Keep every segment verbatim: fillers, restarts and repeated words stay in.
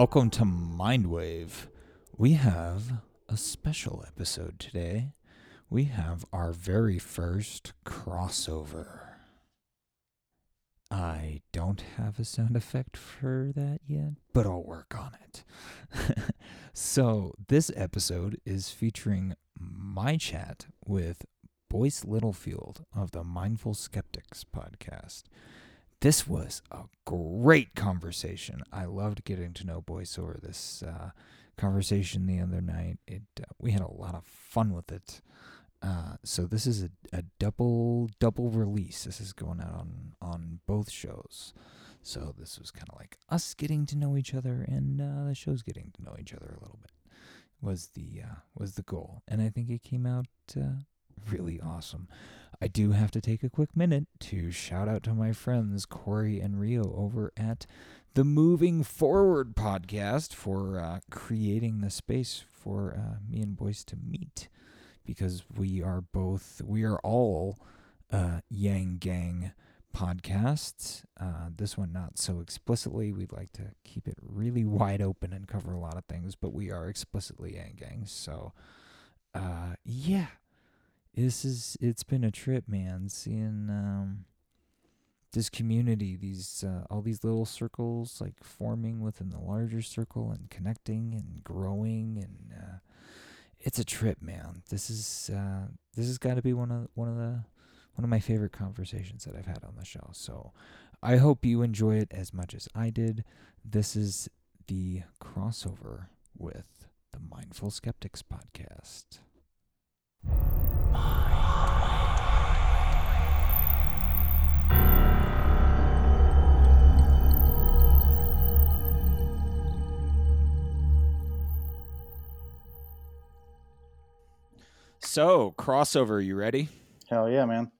Welcome to MindWave. We have a special episode today. We have our very first crossover. I don't have a sound effect for that yet, but I'll work on it. So this episode is featuring my chat with Boyce Littlefield of the Mindful Skeptics podcast. This was a great conversation. I loved getting to know Boyce over this uh, conversation the other night. It uh, we had a lot of fun with it. Uh, so this is a, a double double release. This is going out on, on both shows. So this was kind of like us getting to know each other and uh, the show's getting to know each other a little bit. Was the uh, was the goal, and I think it came out uh, really awesome. I do have to take a quick minute to shout out to my friends Corey and Rio over at the Moving Forward podcast for uh, creating the space for uh, me and Boyce to meet, because we are both, we are all uh, Yang Gang podcasts. Uh, this one not so explicitly. We'd like to keep it really wide open and cover a lot of things, but we are explicitly Yang Gang. So, uh, yeah. This is, it's been a trip, man, seeing um, this community, these uh, all these little circles, like, forming within the larger circle and connecting and growing, and uh, it's a trip, man. This is uh, this has got to be one of one of the one of my favorite conversations that I've had on the show. So I hope you enjoy it as much as I did. This is the crossover with the Mindful Skeptics podcast. So, crossover, you ready? Hell yeah, man.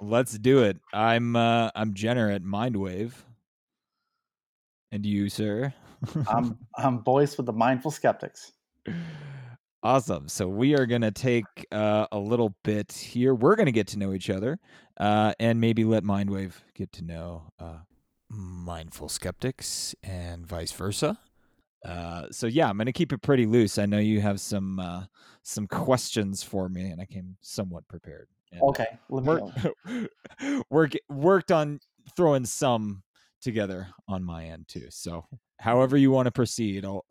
Let's do it. I'm uh, I'm Jenner at MindWave. And you, sir? I'm I'm Boyce with the Mindful Skeptics. Awesome. So we are going to take uh, a little bit here. We're going to get to know each other uh, and maybe let MindWave get to know uh, Mindful Skeptics and vice versa. Uh, so, yeah, I'm going to keep it pretty loose. I know you have some uh, some questions for me, and I came somewhat prepared. And, okay. Uh, work, work, worked on throwing some together on my end, too. So however you want to proceed, I'll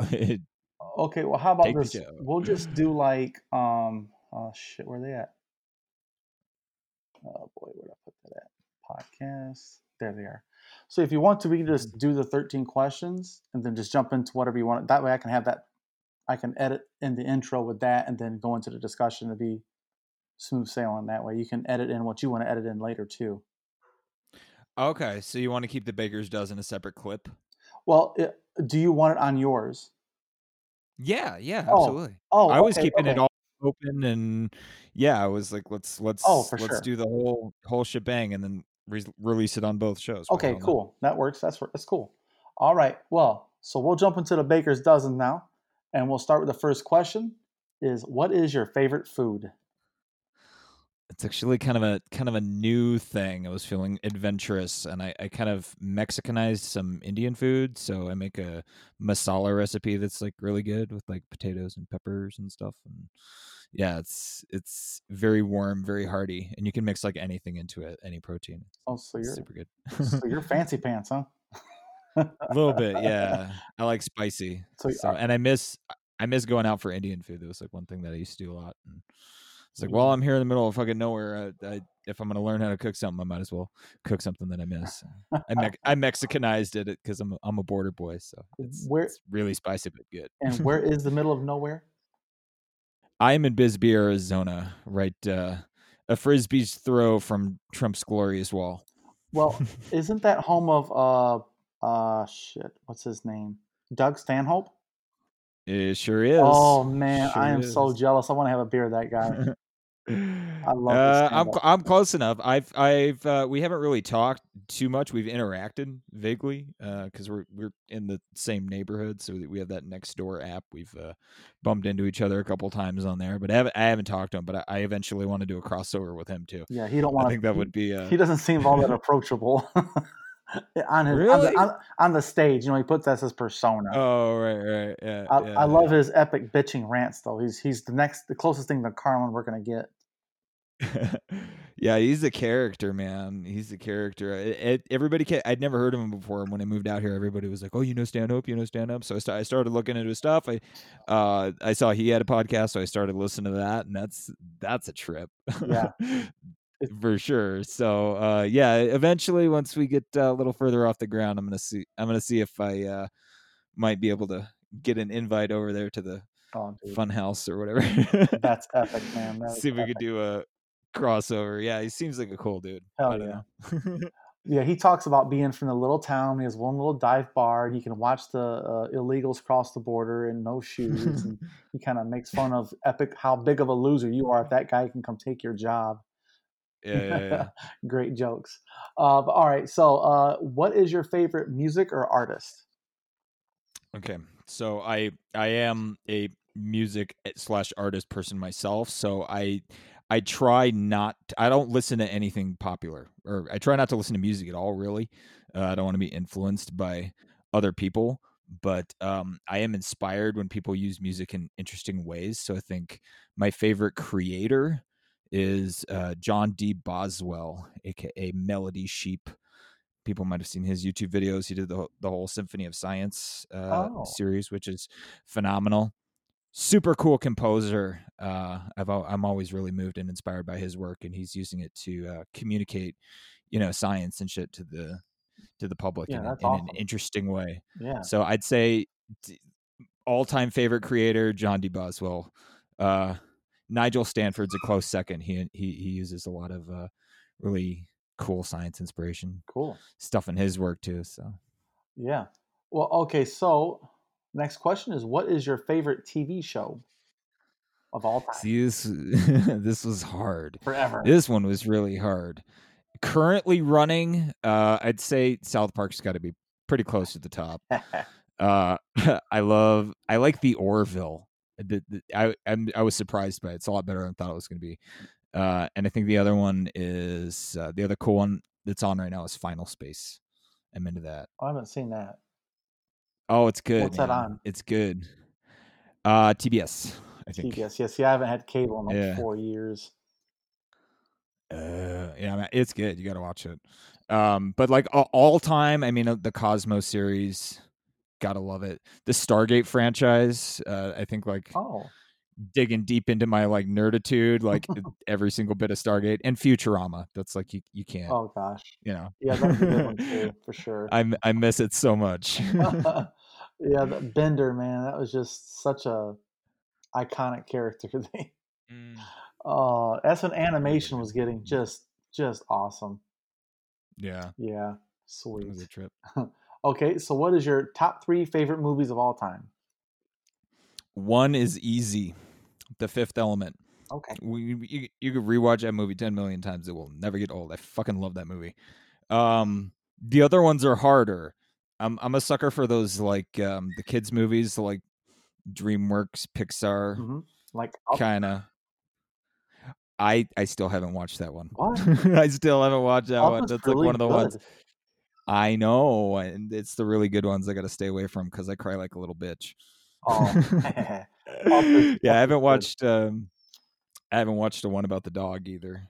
okay, well, how about Take this? We'll just do like, um, oh shit, where are they at? Oh boy, where'd I put that at? Podcast. There they are. So if you want to, we can just do the thirteen questions and then just jump into whatever you want. That way I can have that, I can edit in the intro with that and then go into the discussion to be smooth sailing that way. You can edit in what you want to edit in later too. Okay, so you want to keep the Baker's Dozen a separate clip? Well, it, do you want it on yours? Yeah, yeah, absolutely. Oh, oh I was okay, keeping okay. it all open, and yeah, I was like, let's let's oh, let's sure. do the whole whole shebang, and then re- release it on both shows. Okay, cool. Know. That works. That's that's cool. All right. Well, so we'll jump into the Baker's Dozen now, and we'll start with the first question: is what is your favorite food? It's actually kind of a kind of a new thing. I was feeling adventurous, and I, I kind of Mexicanized some Indian food. So I make a masala recipe that's like really good with like potatoes and peppers and stuff. And yeah, it's it's very warm, very hearty, and you can mix like anything into it, any protein. Oh, so you're it's super good. So you're fancy pants, huh? A little bit, yeah. I like spicy. So, so and I miss I miss going out for Indian food. That was like one thing that I used to do a lot. And, it's like, well, I'm here in the middle of fucking nowhere. I, I, if I'm going to learn how to cook something, I might as well cook something that I miss. I, me- I Mexicanized it because I'm a, I'm a border boy, so it's, where, it's really spicy but good. And where is the middle of nowhere? I am in Bisbee, Arizona, right uh, a frisbee's throw from Trump's glorious wall. Well, isn't that home of uh uh shit? What's his name? Doug Stanhope. It sure is. Oh man, sure I am is. so jealous. I want to have a beer with that guy. I love uh, this I'm I'm close enough. I've I've uh, we haven't really talked too much. We've interacted vaguely because uh, we're we're in the same neighborhood, so we have that next door app. We've uh, bumped into each other a couple times on there, but I haven't I haven't talked to him. But I, I eventually want to do a crossover with him too. Yeah, he don't want. I think that would be. Uh... He doesn't seem all that approachable. on his really? on, the, on, on the stage. You know, he puts that as his persona. Oh, right, right, yeah. I, yeah, I love yeah. his epic bitching rants, though. He's he's the next, the closest thing to Carlin we're gonna get. Yeah, he's a character, man. He's a character. It, it, everybody, can, I'd never heard of him before. And when I moved out here, everybody was like, "Oh, you know Stanhope, you know Stanhope." So I, st- I started looking into his stuff. I, uh, I saw he had a podcast, so I started listening to that, and that's that's a trip, yeah, for sure. So, uh, yeah, eventually, once we get uh, a little further off the ground, I'm gonna see. I'm gonna see if I uh, might be able to get an invite over there to the oh, fun house or whatever. That's epic, man. That see if epic. we could do a crossover. Yeah, he seems like a cool dude. Hell yeah. Yeah, he talks about being from the little town. He has one little dive bar. He can watch the uh, illegals cross the border in no shoes. And he kind of makes fun of epic how big of a loser you are if that guy can come take your job. Yeah, yeah, yeah. Great jokes. Uh, but, all right, so uh, what is your favorite music or artist? Okay, so I I am a music slash artist person myself, so I I try not, I don't listen to anything popular, or I try not to listen to music at all, really. Uh, I don't want to be influenced by other people, but um, I am inspired when people use music in interesting ways. So I think my favorite creator is uh, John D. Boswell, aka Melody Sheep. People might have seen his YouTube videos. He did the, the whole Symphony of Science uh, oh. series, which is phenomenal. Super cool composer. Uh, I've, I'm always really moved and inspired by his work, and he's using it to uh, communicate, you know, science and shit to the to the public yeah, in, that's in awesome. an interesting way. Yeah. So I'd say all-time favorite creator John D. Boswell. Uh, Nigel Stanford's a close second. He he he uses a lot of uh, really cool science inspiration, cool stuff in his work too. So yeah. Well, okay, so. Next question is, what is your favorite T V show of all time? See, this, this was hard. Forever. This one was really hard. Currently running, uh, I'd say South Park's got to be pretty close to the top. uh, I love, I like The Orville. The, the, I I'm, I was surprised by it. It's a lot better than I thought it was going to be. Uh, and I think the other one is, uh, the other cool one that's on right now is Final Space. I'm into that. Oh, I haven't seen that. Oh, it's good. What's man. that on? It's good. Uh, T B S, I think. T B S, yes. Yeah, I haven't had cable in like yeah. four years. Uh, yeah, man, it's good. You got to watch it. Um, but like all, all time, I mean, the Cosmo series, gotta love it. The Stargate franchise, uh, I think like oh. digging deep into my like nerditude, like every single bit of Stargate and Futurama. That's like you, you can't. Oh gosh, you know. Yeah, that's a good one too, for sure. I I miss it so much. Yeah, Bender, man, that was just such a iconic character. They, mm. uh, that's when animation was getting just just awesome. Yeah. Yeah. Sweet. That was a trip. Okay, so what is your top three favorite movies of all time? One is easy, The Fifth Element. Okay. We, you, you could rewatch that movie ten million times. It will never get old. I fucking love that movie. Um, the other ones are harder. I'm I'm a sucker for those, like um, the kids' movies, like DreamWorks, Pixar. Mm-hmm. Like kind of. I I still haven't watched that one. What? I still haven't watched that Up one. That's really like one of the good. ones. I know. And it's the really good ones I got to stay away from because I cry like a little bitch. Oh yeah, I haven't watched um I haven't watched the one about the dog either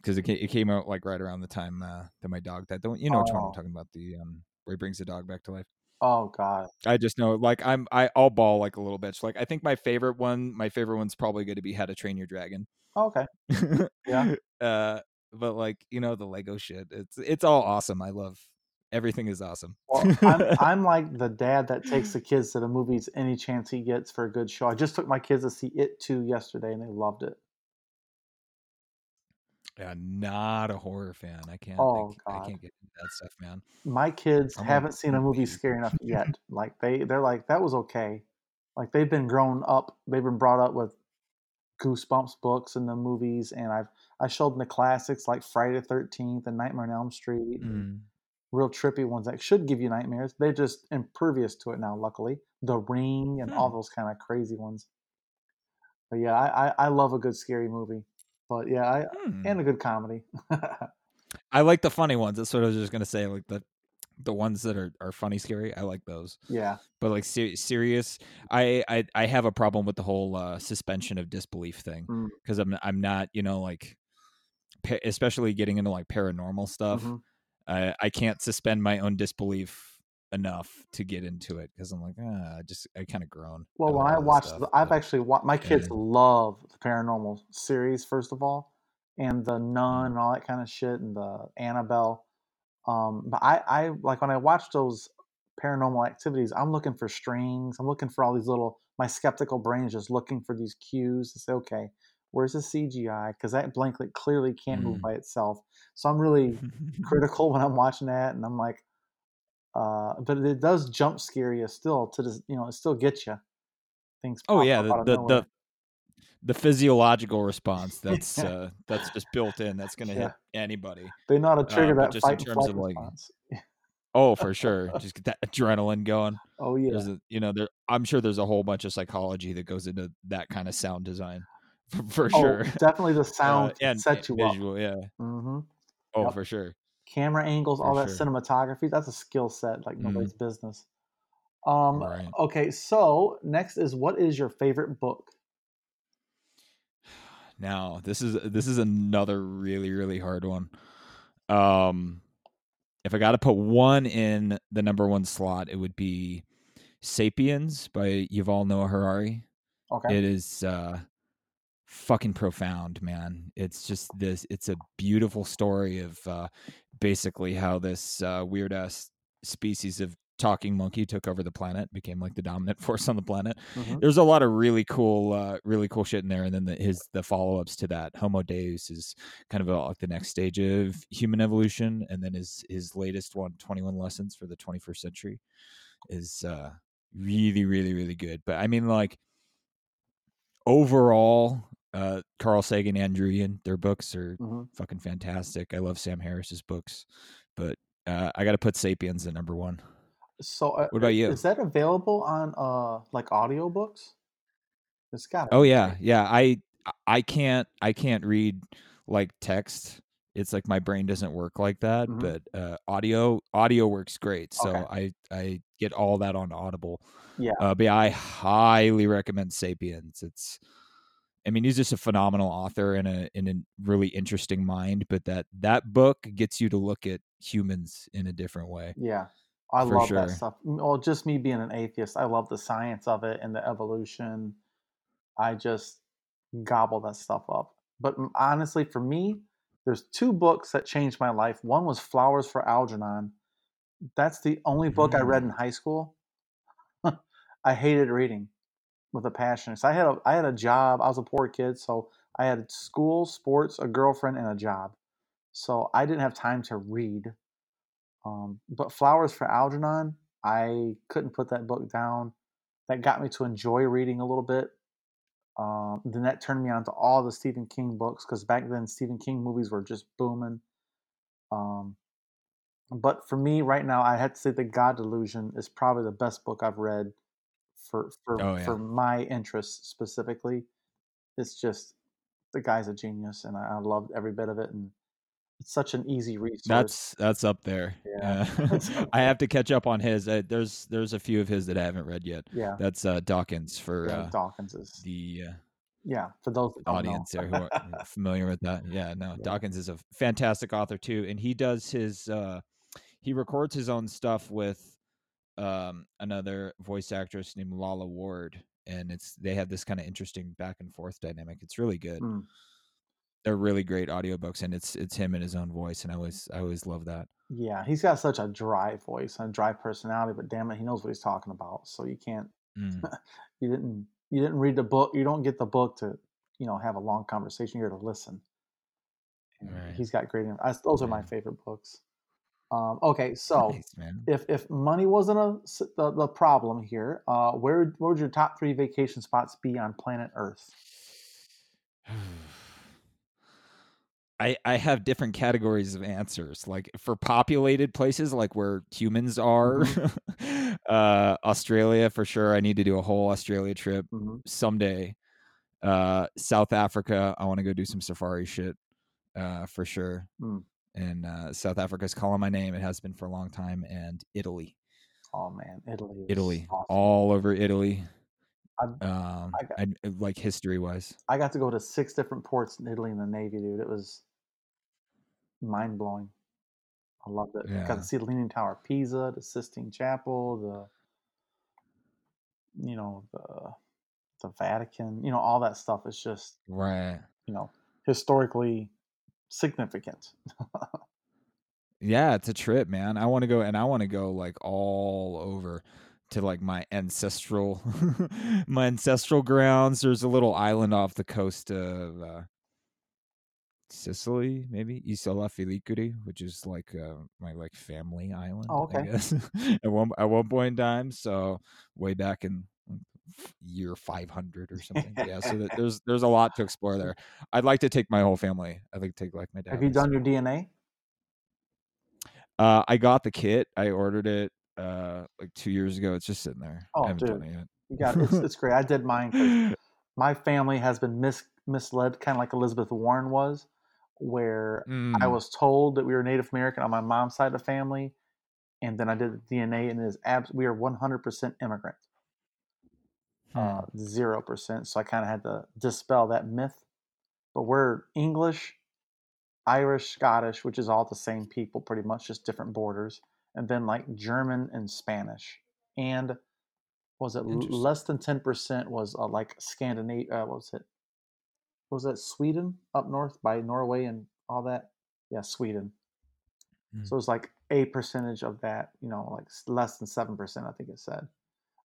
because it, it came out like right around the time uh, that my dog died. Don't you know oh. which one I'm talking about, the um where he brings the dog back to life? Oh god, I just know like I'm I, I'll bawl like a little bitch. Like I think my favorite one my favorite one's probably going to be How to Train Your Dragon. Oh, okay. Yeah. Uh but like, you know, the Lego shit, it's it's all awesome. I love everything is awesome. Well, I'm, I'm like the dad that takes the kids to the movies any chance he gets for a good show. I just took my kids to see It Two yesterday, and they loved it. Yeah, not a horror fan. I can't. Oh, I, God. I can't get into that stuff, man. My kids I'm haven't seen a movie scary enough yet. Like they, they're like that was okay. Like they've been grown up. They've been brought up with Goosebumps books and the movies, and I've I showed them the classics like Friday the thirteenth and Nightmare on Elm Street. Mm. And, real trippy ones that should give you nightmares. They're just impervious to it now, luckily. The Ring and hmm. all those kind of crazy ones. But yeah, I, I, I love a good scary movie. But yeah, I, hmm. and a good comedy. I like the funny ones. That's what I was just gonna say. Like the the ones that are, are funny, scary. I like those. Yeah. But like ser- serious, I, I I have a problem with the whole uh, suspension of disbelief thing because mm. I'm I'm not you know like pa- especially getting into like paranormal stuff. Mm-hmm. I I can't suspend my own disbelief enough to get into it because I'm like, ah, I just I kind of grown. Well, when I watched, stuff, the, I've but, actually watched. My kids yeah. love the paranormal series, first of all, and the Nun and all that kind of shit, and the Annabelle. Um, but I, I like when I watch those paranormal activities, I'm looking for strings. I'm looking for all these little. My skeptical brain is just looking for these cues to say, okay, where's the C G I? Because that blanket clearly can't mm. move by itself. So I'm really critical when I'm watching that, and I'm like. Uh, but it does jump scare you still to this, you know, it still gets you. Things. Oh yeah. The, the, the, the physiological response that's, uh, that's just built in. That's going to yeah. hit anybody. They know how to trigger uh, that just fight in terms of like, oh, for sure. Just get that adrenaline going. Oh yeah. A, you know, there, I'm sure there's a whole bunch of psychology that goes into that kind of sound design for, for oh, sure. Definitely the sound uh, and, sets you visual, up. Yeah. Mm-hmm. Oh, yep. For sure. Camera angles, for all that sure. cinematography, that's a skill set like nobody's mm. business. Um, right. Okay, so next is what is your favorite book? Now, this is this is another really, really hard one. Um, if I got to put one in the number one slot, it would be Sapiens by Yuval Noah Harari. Okay. It is... Uh, fucking profound, man. It's just this, it's a beautiful story of uh basically how this uh weird ass species of talking monkey took over the planet, became like the dominant force on the planet. Mm-hmm. There's a lot of really cool uh really cool shit in there, and then the, his the follow-ups to that, Homo Deus, is kind of a, like the next stage of human evolution, and then his his latest one, twenty-one Lessons for the twenty-first Century, is uh really really really good. But I mean, like, overall, Uh, Carl Sagan, Andrew Yang, their books are mm-hmm. fucking fantastic. I love Sam Harris's books, but uh, I got to put Sapiens at number one. So, uh, what about you? Is that available on uh, like audiobooks? It's got. Oh yeah, yeah. I I can't I can't read like text. It's like my brain doesn't work like that. Mm-hmm. But uh, audio audio works great. So okay. I I get all that on Audible. Yeah. Uh, but yeah, I highly recommend Sapiens. It's. I mean, he's just a phenomenal author and a in a really interesting mind, but that that book gets you to look at humans in a different way. Yeah, I love sure. that stuff. Well, just me being an atheist, I love the science of it and the evolution. I just gobble that stuff up. But honestly, for me, there's two books that changed my life. One was Flowers for Algernon. That's the only book mm. I read in high school. I hated reading. With a passion. So I had a I had a job. I was a poor kid, so I had school, sports, a girlfriend, and a job. So I didn't have time to read. Um, but Flowers for Algernon, I couldn't put that book down. That got me to enjoy reading a little bit. Um, then that turned me on to all the Stephen King books, because back then Stephen King movies were just booming. Um, but for me right now, I had to say The God Delusion is probably the best book I've read. For for, oh, yeah. for my interests specifically. It's just, the guy's a genius, and I, I loved every bit of it, and it's such an easy resource. That's that's up there. Yeah, uh, I have to catch up on his. Uh, there's there's a few of his that I haven't read yet. Yeah, that's uh, Dawkins for yeah, uh, Dawkins is the uh, yeah for those that audience there who are familiar with that. Yeah, no, yeah. Dawkins is a fantastic author too, and he does his uh, he records his own stuff with. Um, another voice actress named Lala Ward, and it's they have this kind of interesting back and forth dynamic. It's really good. Mm. They're really great audiobooks, and it's it's him in his own voice, and I always I always love that. Yeah, he's got such a dry voice and a dry personality, but damn it, he knows what he's talking about. So you can't mm. you didn't you didn't read the book. You don't get the book to, you know, have a long conversation. You're to listen. Right. He's got great. Those yeah. are my favorite books. Um, okay, so nice, if if money wasn't a, the, the problem here, uh, where, where would your top three vacation spots be on planet Earth? I I have different categories of answers. Like for populated places, like where humans are, mm-hmm. uh, Australia for sure. I need to do a whole Australia trip mm-hmm. someday. Uh, South Africa, I want to go do some safari shit uh, for sure. Mm. and uh, South Africa's calling my name. It has been for a long time. And Italy. Oh man, Italy. Italy, awesome. All over Italy. Um, I got, I, like history wise, I got to go to six different ports in Italy in the Navy, dude. It was mind blowing. I loved it. Yeah. I got to see the Leaning Tower of Pisa, the Sistine Chapel, the, you know, the, the Vatican, you know, all that stuff is just, right, you know, historically significant. Yeah, it's a trip, man. I want to go, and I want to go like all over to like my ancestral, my ancestral grounds. There's a little island off the coast of uh, Sicily, maybe Isola Filicudi, which is like uh, my like family island. Oh, okay. I guess. at one at one point in time, so way back in year five hundred or something. Yeah, so that there's there's a lot to explore there. I'd like to take my whole family. I'd like to take like my dad. Have you done your D N A? Uh, I got the kit. I ordered it. Uh, like two years ago, it's just sitting there. Oh, I haven't dude, done it yet. You got it. It's, it's great. I did mine. My family has been mis- misled, kind of like Elizabeth Warren was, where mm. I was told that we were Native American on my mom's side of the family, and then I did the D N A, and it is abs- we are one hundred percent immigrant, zero hmm. percent. Uh, so I kind of had to dispel that myth. But we're English, Irish, Scottish, which is all the same people, pretty much, just different borders. And then like German and Spanish, and what was it less than ten percent was uh, like Scandinavia? Uh, what was it? What was that Sweden up north by Norway and all that? Yeah, Sweden. Mm. So it was like a percentage of that, you know, like less than seven percent, I think it said.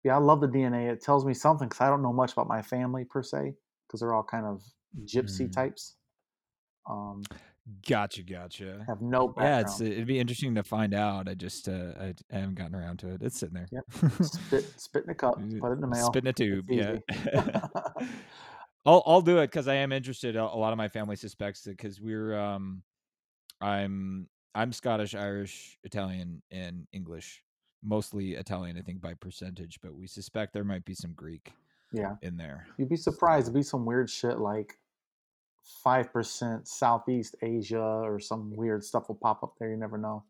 Yeah, I love the D N A. It tells me something because I don't know much about my family per se because they're all kind of gypsy mm. types. Um. Gotcha, gotcha. Have no background. Yeah, it's, it'd be interesting to find out. I just, uh, I, I haven't gotten around to it. It's sitting there. Yep. Spit, spit in a cup, put it in the mail. Spit in a tube, yeah. I'll, I'll do it because I am interested. A lot of my family suspects it because we're, um, I'm, I'm Scottish, Irish, Italian, and English. Mostly Italian, I think, by percentage, but we suspect there might be some Greek. Yeah. In there. You'd be surprised. It'd be some weird shit like five percent Southeast Asia or some weird stuff will pop up there. You never know.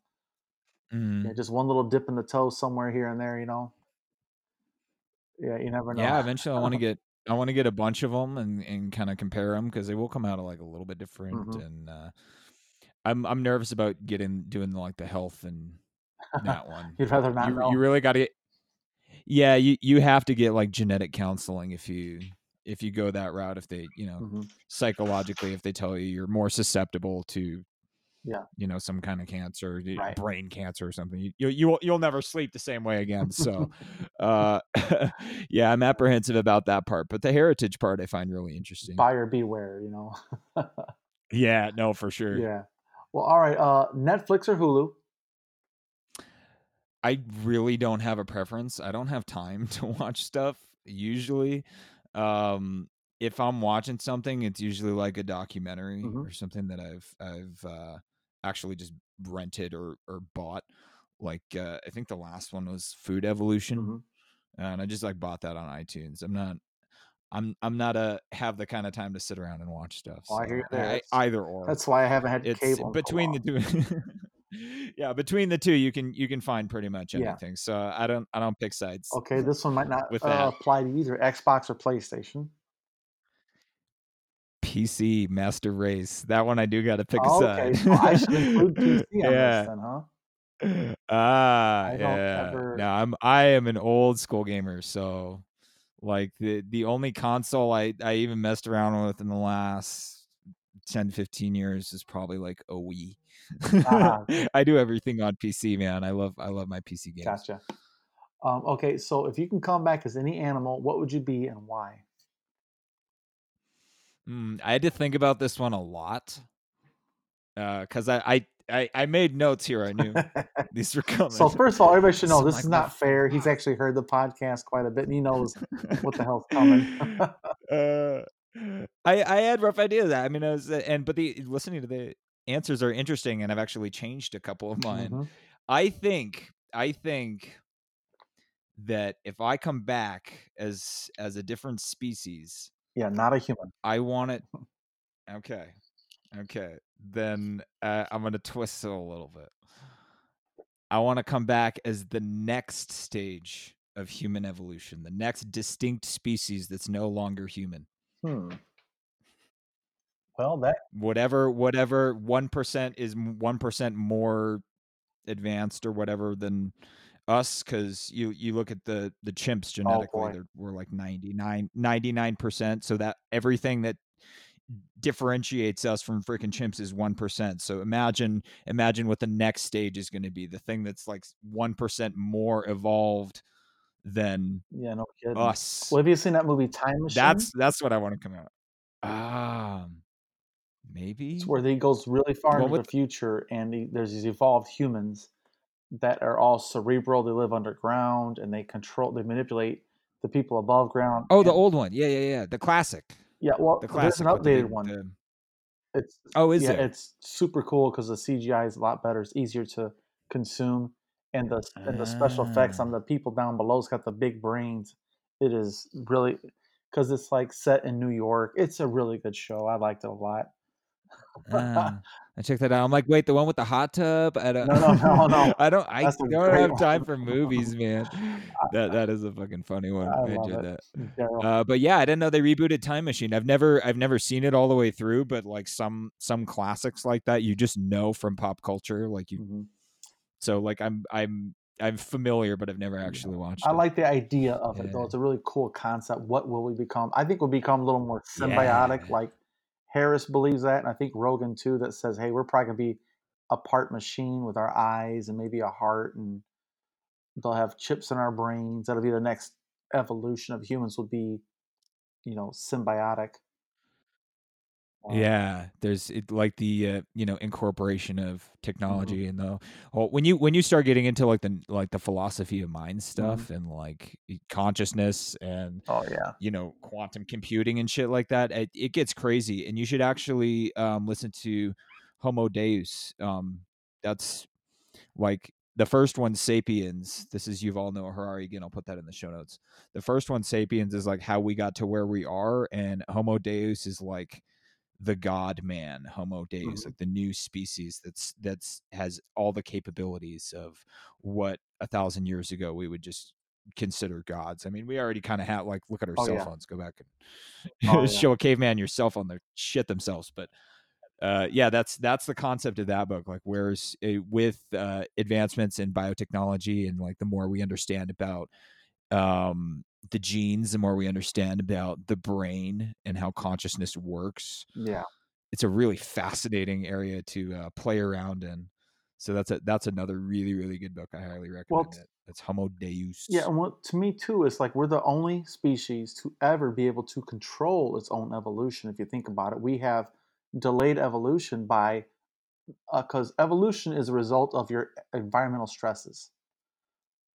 Mm. Yeah, just one little dip in the toe somewhere here and there, you know. Yeah, you never know. Yeah, eventually I want to get I want to get a bunch of them and, and kind of compare them because they will come out like a little bit different. Mm-hmm. And uh, I'm I'm nervous about getting doing like the health and that one. You'd rather not. You, know. you really got to. Yeah, you you have to get like genetic counseling if you. If you go that route, if they, you know, mm-hmm. psychologically, if they tell you you're more susceptible to, yeah, you know, some kind of cancer, right. brain cancer or something, you, you, you'll, you'll never sleep the same way again. So, uh, yeah, I'm apprehensive about that part, but the heritage part I find really interesting. Buyer beware, you know? Yeah, no, for sure. Yeah. Well, all right. Uh, Netflix or Hulu? I really don't have a preference. I don't have time to watch stuff usually. Um, if I'm watching something, it's usually like a documentary mm-hmm. or something that I've, I've, uh, actually just rented or, or bought. Like, uh, I think the last one was Food Evolution mm-hmm. and I just like bought that on iTunes. I'm not, I'm, I'm not a, have the kind of time to sit around and watch stuff. So well, I hear that. I, either or. That's why I haven't had it's cable between the two. Yeah, between the two, you can you can find pretty much anything. Yeah. So I don't I don't pick sides. Okay, this one might not uh, apply to either Xbox or PlayStation. P C Master Race. That one I do got to pick oh, a okay. side. Well, I should include P C on yeah. this then, huh? Ah, I don't yeah. ever... No, I'm I am an old school gamer. So, like the the only console I I even messed around with in the last ten, fifteen years is probably like a Wii. Ah. I do everything on P C, man. I love I love my P C games. Gotcha. Um, okay, so if you can come back as any animal, what would you be and why? Mm, I had to think about this one a lot because uh, I, I, I, I made notes here. I knew these were coming. So first of all, everybody should know so this like, is not fair. He's actually heard the podcast quite a bit and he knows what the hell's coming. uh I, I had rough ideas. I mean, I was, and but the listening to the answers are interesting, and I've actually changed a couple of mine. Mm-hmm. I think, I think that if I come back as as a different species, yeah, not a human, I want it. Okay, Okay, then uh, I'm going to twist it a little bit. I want to come back as the next stage of human evolution, the next distinct species that's no longer human. Hmm. Well, that whatever whatever one percent is one percent more advanced or whatever than us, because you, you look at the, the chimps genetically, oh we're like ninety-nine, ninety-nine percent. So that everything that differentiates us from freaking chimps is one percent. So imagine imagine what the next stage is going to be, the thing that's like one percent more evolved than yeah, no kidding. us. Well, have you seen that movie Time Machine? That's that's what I want to come out. Um, maybe it's where he goes really far well, into the future, and he, there's these evolved humans that are all cerebral. They live underground and they control, they manipulate the people above ground. Oh, and, the old one, yeah, yeah, yeah, the classic. Yeah, well, the classic, there's an updated the, one. The... It's oh, is yeah, it? It's super cool because the C G I is a lot better. It's easier to consume, and the ah. and the special effects on the people down below. It's got the big brains. It is really. Because it's like set in New York. It's a really good show. I liked it a lot. uh, I checked that out. I'm like, wait, the one with the hot tub? I don't, no, no, no, no. I don't, I don't have one. time for movies, man. that That is a fucking funny one. I, I enjoyed it. that. Uh, but yeah, I didn't know they rebooted Time Machine. I've never I've never seen it all the way through, but like some some classics like that, you just know from pop culture. Like you. Mm-hmm. So like I'm I'm. I'm familiar, but I've never actually watched I it. I like the idea of yeah. it, though. It's a really cool concept. What will we become? I think we'll become a little more symbiotic, yeah. like Harris believes that, and I think Rogan, too, that says, hey, we're probably going to be a part machine with our eyes and maybe a heart, and they'll have chips in our brains. That'll be the next evolution of humans will be, you know, symbiotic. Yeah, there's it, like the uh, you know incorporation of technology mm-hmm. and the well, when you when you start getting into like the like the philosophy of mind stuff mm-hmm. and like consciousness and oh yeah you know quantum computing and shit like that, it, it gets crazy. And you should actually um, listen to Homo Deus. Um, that's like the first one, Sapiens. This is Yuval Noah Harari again. I'll put that in the show notes. The first one, Sapiens, is like how we got to where we are, and Homo Deus is like the God man, Homo Deus, mm-hmm. like the new species that's that's has all the capabilities of what a thousand years ago we would just consider gods. I mean, we already kind of have like look at our oh, cell yeah. phones. Go back and oh, show yeah. a caveman your cell phone, they're shit themselves. But uh, yeah, that's that's the concept of that book. Like, where's uh, with uh, advancements in biotechnology and like the more we understand about. Um, the genes, the more we understand about the brain and how consciousness works. Yeah. It's a really fascinating area to uh, play around in. So that's a, that's another really, really good book. I highly recommend well, it. It's Homo Deus. Yeah. And well, to me too, it's like, we're the only species to ever be able to control its own evolution. If you think about it, we have delayed evolution by, uh, cause evolution is a result of your environmental stresses.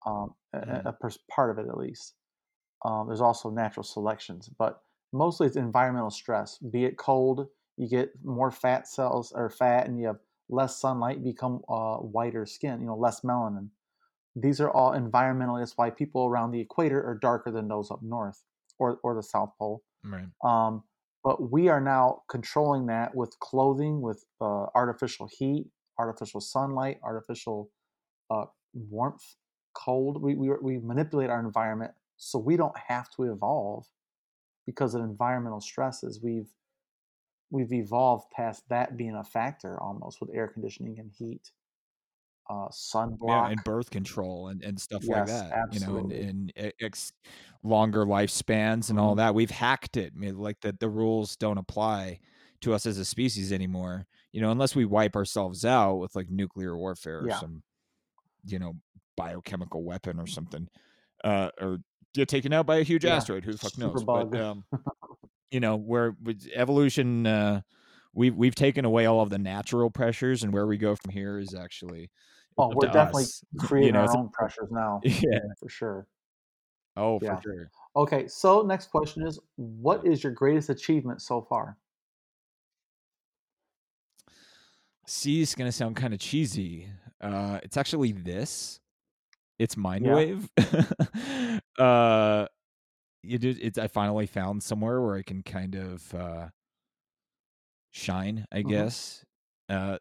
Um, mm. a, a part of it at least. Um, there's also natural selections, but mostly it's environmental stress. Be it cold, you get more fat cells or fat, and you have less sunlight, you become uh, whiter skin, you know, less melanin. These are all environmental. That's why people around the equator are darker than those up north or or the South Pole. Right. Um, but we are now controlling that with clothing, with uh, artificial heat, artificial sunlight, artificial uh, warmth, cold. We we we manipulate our environment. So we don't have to evolve because of environmental stresses. We've we've evolved past that being a factor almost with air conditioning and heat, uh, sunblock, yeah, and birth control and, and stuff yes, like that. Absolutely. You know, and, and ex- longer lifespans and all that. We've hacked it. I mean, like the, the rules don't apply to us as a species anymore. You know, unless we wipe ourselves out with like nuclear warfare or yeah. some, you know, biochemical weapon or something, uh, or get taken out by a huge yeah. asteroid. Who the fuck knows? But, um, you know, where evolution, uh, we've we've taken away all of the natural pressures, and where we go from here is actually. Oh, we're definitely us. creating you know, our own pressures now. Yeah, yeah for sure. Oh, yeah. for sure. Okay, so next question is: what is your greatest achievement so far? See, it's gonna sound kind of cheesy. Uh, it's actually this. It's MindWave. Yeah. Uh, you do. It's. I finally found somewhere where I can kind of uh, shine, I mm-hmm. guess. Uh,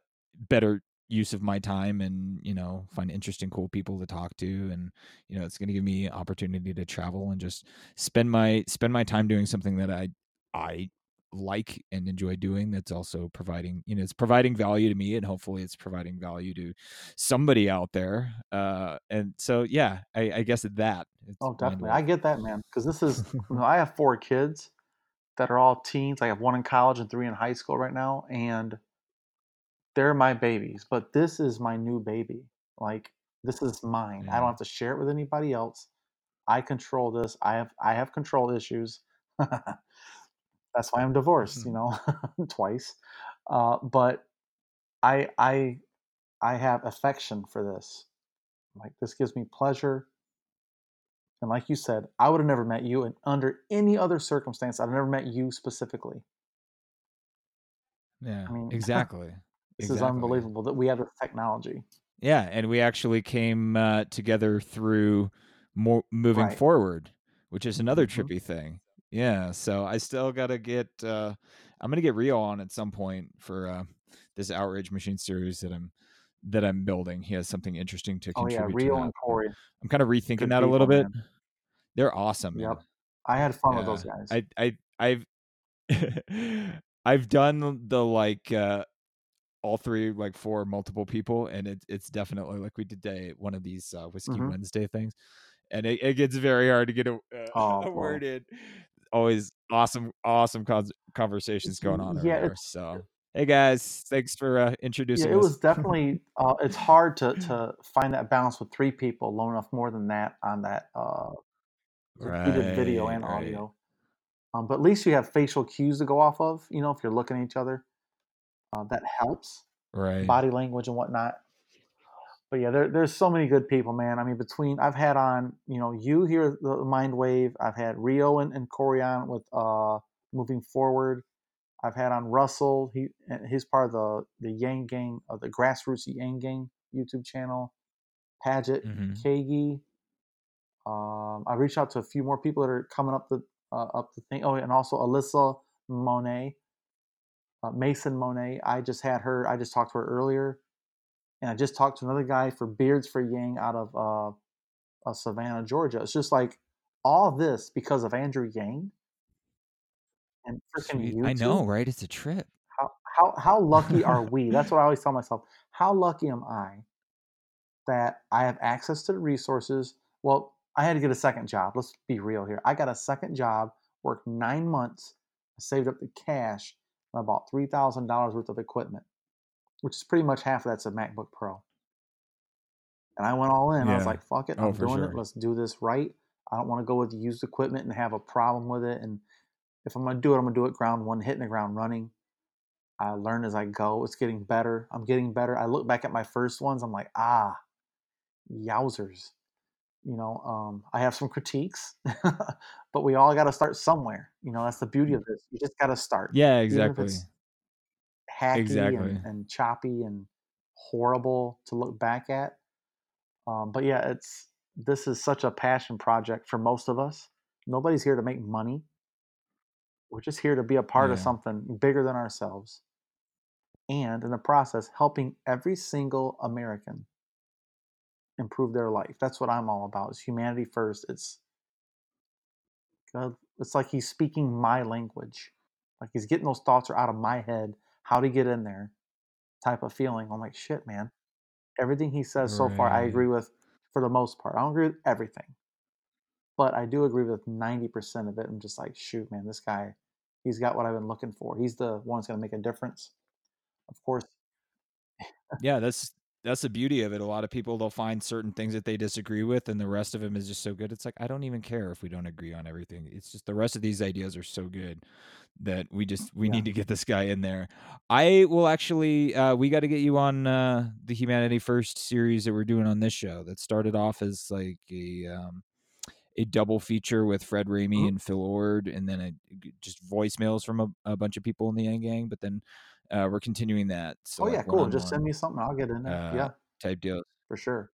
better use of my time, and, you know, find interesting, cool people to talk to. And, you know, it's going to give me opportunity to travel and just spend my, spend my time doing something that I, I like and enjoy doing. That's also providing, you know, it's providing value to me, and hopefully it's providing value to somebody out there. Uh, and so, yeah, I, I guess that. It's oh, definitely. Mindful. I get that, man. Cause this is, you know, I have four kids that are all teens. I have one in college and three in high school right now. And they're my babies, but this is my new baby. Like, this is mine. Yeah. I don't have to share it with anybody else. I control this. I have, I have control issues. That's why I'm divorced, you know, twice. Uh, but I, I, I have affection for this. Like, this gives me pleasure. And like you said, I would have never met you, and under any other circumstance, I've never met you specifically. Yeah, I mean, exactly. This exactly. is unbelievable that we have this technology. Yeah, and we actually came uh, together through more Moving right. Forward, which is another trippy mm-hmm. thing. Yeah, so I still got to get, uh, I'm going to get Rio on at some point for uh, this Outrage Machine series that I'm that I'm building. He has something interesting to oh, contribute yeah, Rio to that. And Corey. I'm kind of rethinking Good that people, a little bit. Man. They're awesome. Yep. Man. I had fun yeah. with those guys. I, I, I've, I've done the like... Uh, all three, like four, multiple people. And it, it's definitely like we did today, one of these uh, Whiskey mm-hmm. Wednesday things. And it, it gets very hard to get a, uh, oh, a word in. Always awesome, awesome cons- conversations going on. Yeah, there. So, hey guys, thanks for uh, introducing yeah, it us. It was definitely, uh, it's hard to, to find that balance with three people, low enough more than that on that uh, repeated right, video and right. audio. Um, but at least you have facial cues to go off of, you know, if you're looking at each other. Uh, that helps, right? Body language and whatnot. But yeah, there, there's so many good people, man. I mean, between I've had on, you know, you here, the MindWave. I've had Rio and, and Corey on with uh, Moving Forward. I've had on Russell. He he's part of the the Yang Gang, uh, the grassroots Yang Gang YouTube channel. Paget, mm-hmm. Kagi. Um, I reached out to a few more people that are coming up the uh, up the thing. Oh, and also Alyssa Monet. Uh, Mason Monet, I just had her, I just talked to her earlier. And I just talked to another guy for Beards for Yang out of uh, uh, Savannah, Georgia. It's just like all this because of Andrew Yang. And freaking YouTube. I know, right? It's a trip. How how how lucky are we? That's what I always tell myself. How lucky am I that I have access to the resources? Well, I had to get a second job. Let's be real here. I got a second job, worked nine months, saved up the cash. I bought three thousand dollars worth of equipment, which is pretty much half of that's a MacBook Pro. And I went all in. Yeah. I was like, fuck it. I'm oh, doing sure. it. Let's do this right. I don't want to go with used equipment and have a problem with it. And if I'm going to do it, I'm going to do it ground one, hitting the ground running. I learn as I go. It's getting better. I'm getting better. I look back at my first ones. I'm like, ah, yowzers. You know, um, I have some critiques, but we all got to start somewhere. You know, that's the beauty of this. You just got to start. Yeah, exactly. Hacky exactly. And, and choppy and horrible to look back at. Um, but yeah, it's this is such a passion project for most of us. Nobody's here to make money. We're just here to be a part yeah. of something bigger than ourselves. And in the process, helping every single American improve their life. That's what I'm all about. It's humanity first. It's God, it's like he's speaking my language. Like he's getting those thoughts are out of my head, how to get in there type of feeling. I'm like, shit, man. Everything he says so right. far, I agree with for the most part. I don't agree with everything, but I do agree with ninety percent of it. I'm just like, shoot, man, this guy, he's got what I've been looking for. He's the one that's going to make a difference. Of course. yeah, that's That's the beauty of it. A lot of people, they'll find certain things that they disagree with, and the rest of them is just so good. It's like, I don't even care if we don't agree on everything. It's just the rest of these ideas are so good that we just, we yeah. need to get this guy in there. I will actually, uh, we got to get you on uh, the Humanity First series that we're doing on this show that started off as like a, um, a double feature with Fred Ramey mm-hmm. and Phil Ord, and then a, just voicemails from a, a bunch of people in the Yang Gang. But then Uh, we're continuing that. So oh yeah, like cool. Just send me something. I'll get in there. Uh, yeah, type deals for sure.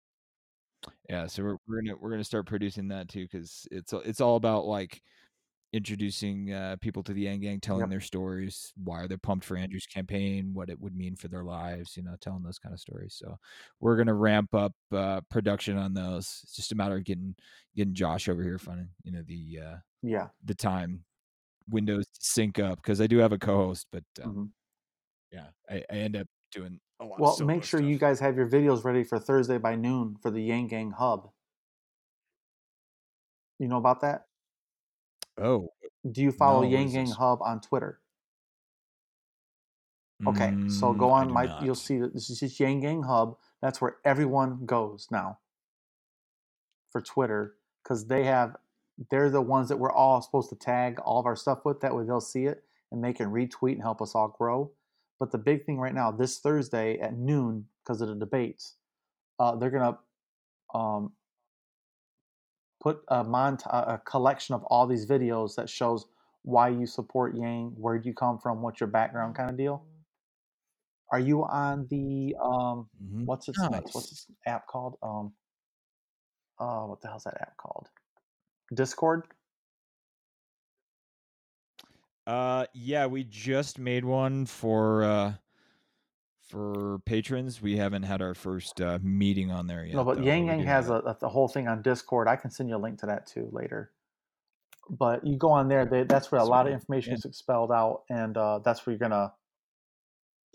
Yeah, so we're we're gonna we're gonna start producing that too, because it's it's all about like introducing uh, people to the Yang Gang, telling yep. their stories, why they're pumped for Andrew's campaign, what it would mean for their lives, you know, telling those kind of stories. So we're going to ramp up uh, production on those. It's just a matter of getting getting Josh over here finding, you know, the uh, yeah the time windows to sync up, because I do have a co-host, but um, mm-hmm. yeah, I, I end up doing a lot well, of solo make sure stuff. You guys have your videos ready for Thursday by noon for the Yang Gang Hub. You know about that? Oh, do you follow no, Yang Gang Hub on Twitter? Okay, mm, so go on. My, not. You'll see that this is Yang Gang Hub. That's where everyone goes now for Twitter, because they have they're the ones that we're all supposed to tag all of our stuff with. That way they'll see it and they can retweet and help us all grow. But the big thing right now, this Thursday at noon, because of the debates, uh, they're gonna um. put a, mont- a collection of all these videos that shows why you support Yang, where you come from, what's your background kind of deal. Are you on the, um, mm-hmm. what's its nice. what's its app called? Um, uh, what the hell's that app called? Discord? Uh, yeah, we just made one for, uh, for patrons. We haven't had our first uh, meeting on there yet. No, but though. Yang Yang has a, a whole thing on Discord. I can send you a link to that too later. But you go on there, they, that's where a that's lot right. of information yeah. is expelled out, and uh, that's where you're gonna.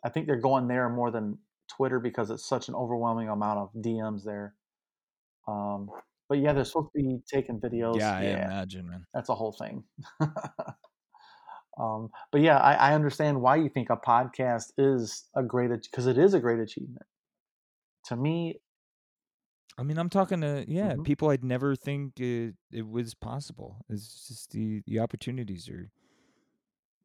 I think they're going there more than Twitter because it's such an overwhelming amount of D Ms there. Um, but yeah, they're supposed to be taking videos. Yeah, I yeah. imagine, man. That's a whole thing. Um, but yeah, I, I understand why you think a podcast is a great, because it is a great achievement. To me, I mean, I'm talking to yeah mm-hmm. people I'd never think it, it was possible. It's just the the opportunities are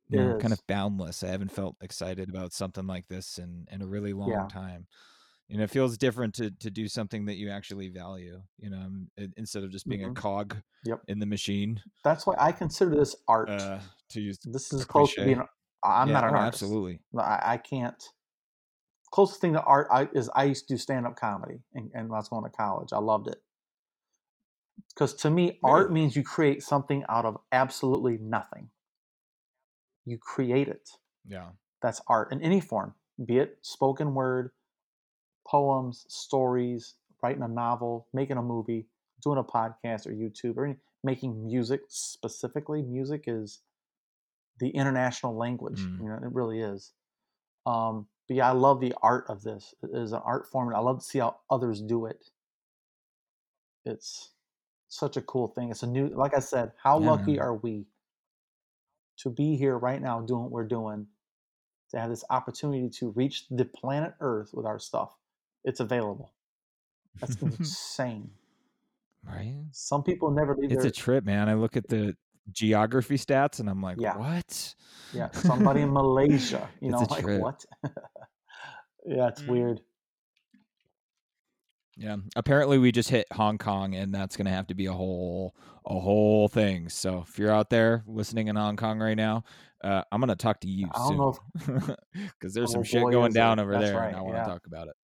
you know, kind of boundless. I haven't felt excited about something like this in, in a really long yeah. time, and it feels different to to do something that you actually value. You know, instead of just being mm-hmm. a cog yep. in the machine. That's why I consider this art. Uh, To use this is close to being. I'm yeah, not an oh, artist. Absolutely, I, I can't. Closest thing to art I, is I used to do stand up comedy, and, and when I was going to college, I loved it. Because to me, really? Art means you create something out of absolutely nothing. You create it. Yeah, that's art in any form, be it spoken word, poems, stories, writing a novel, making a movie, doing a podcast or YouTube, or any, making music specifically. Music is the international language, mm. you know, it really is. Um, but yeah, I love the art of this. It is an art form, and I love to see how others do it. It's such a cool thing. It's a new, like I said, how yeah, lucky man. Are we to be here right now doing what we're doing, to have this opportunity to reach the planet Earth with our stuff. It's available. That's insane. Right? Some people never leave it's their... It's a trip, man. I look at the geography stats and I'm like yeah. what yeah somebody in Malaysia you know like trip. What yeah it's mm. weird. Yeah, apparently we just hit Hong Kong, and that's gonna have to be a whole a whole thing. So if you're out there listening in Hong Kong right now, uh I'm gonna talk to you I soon because there's oh, some shit going down it. Over that's there right. and I want to yeah. talk about it.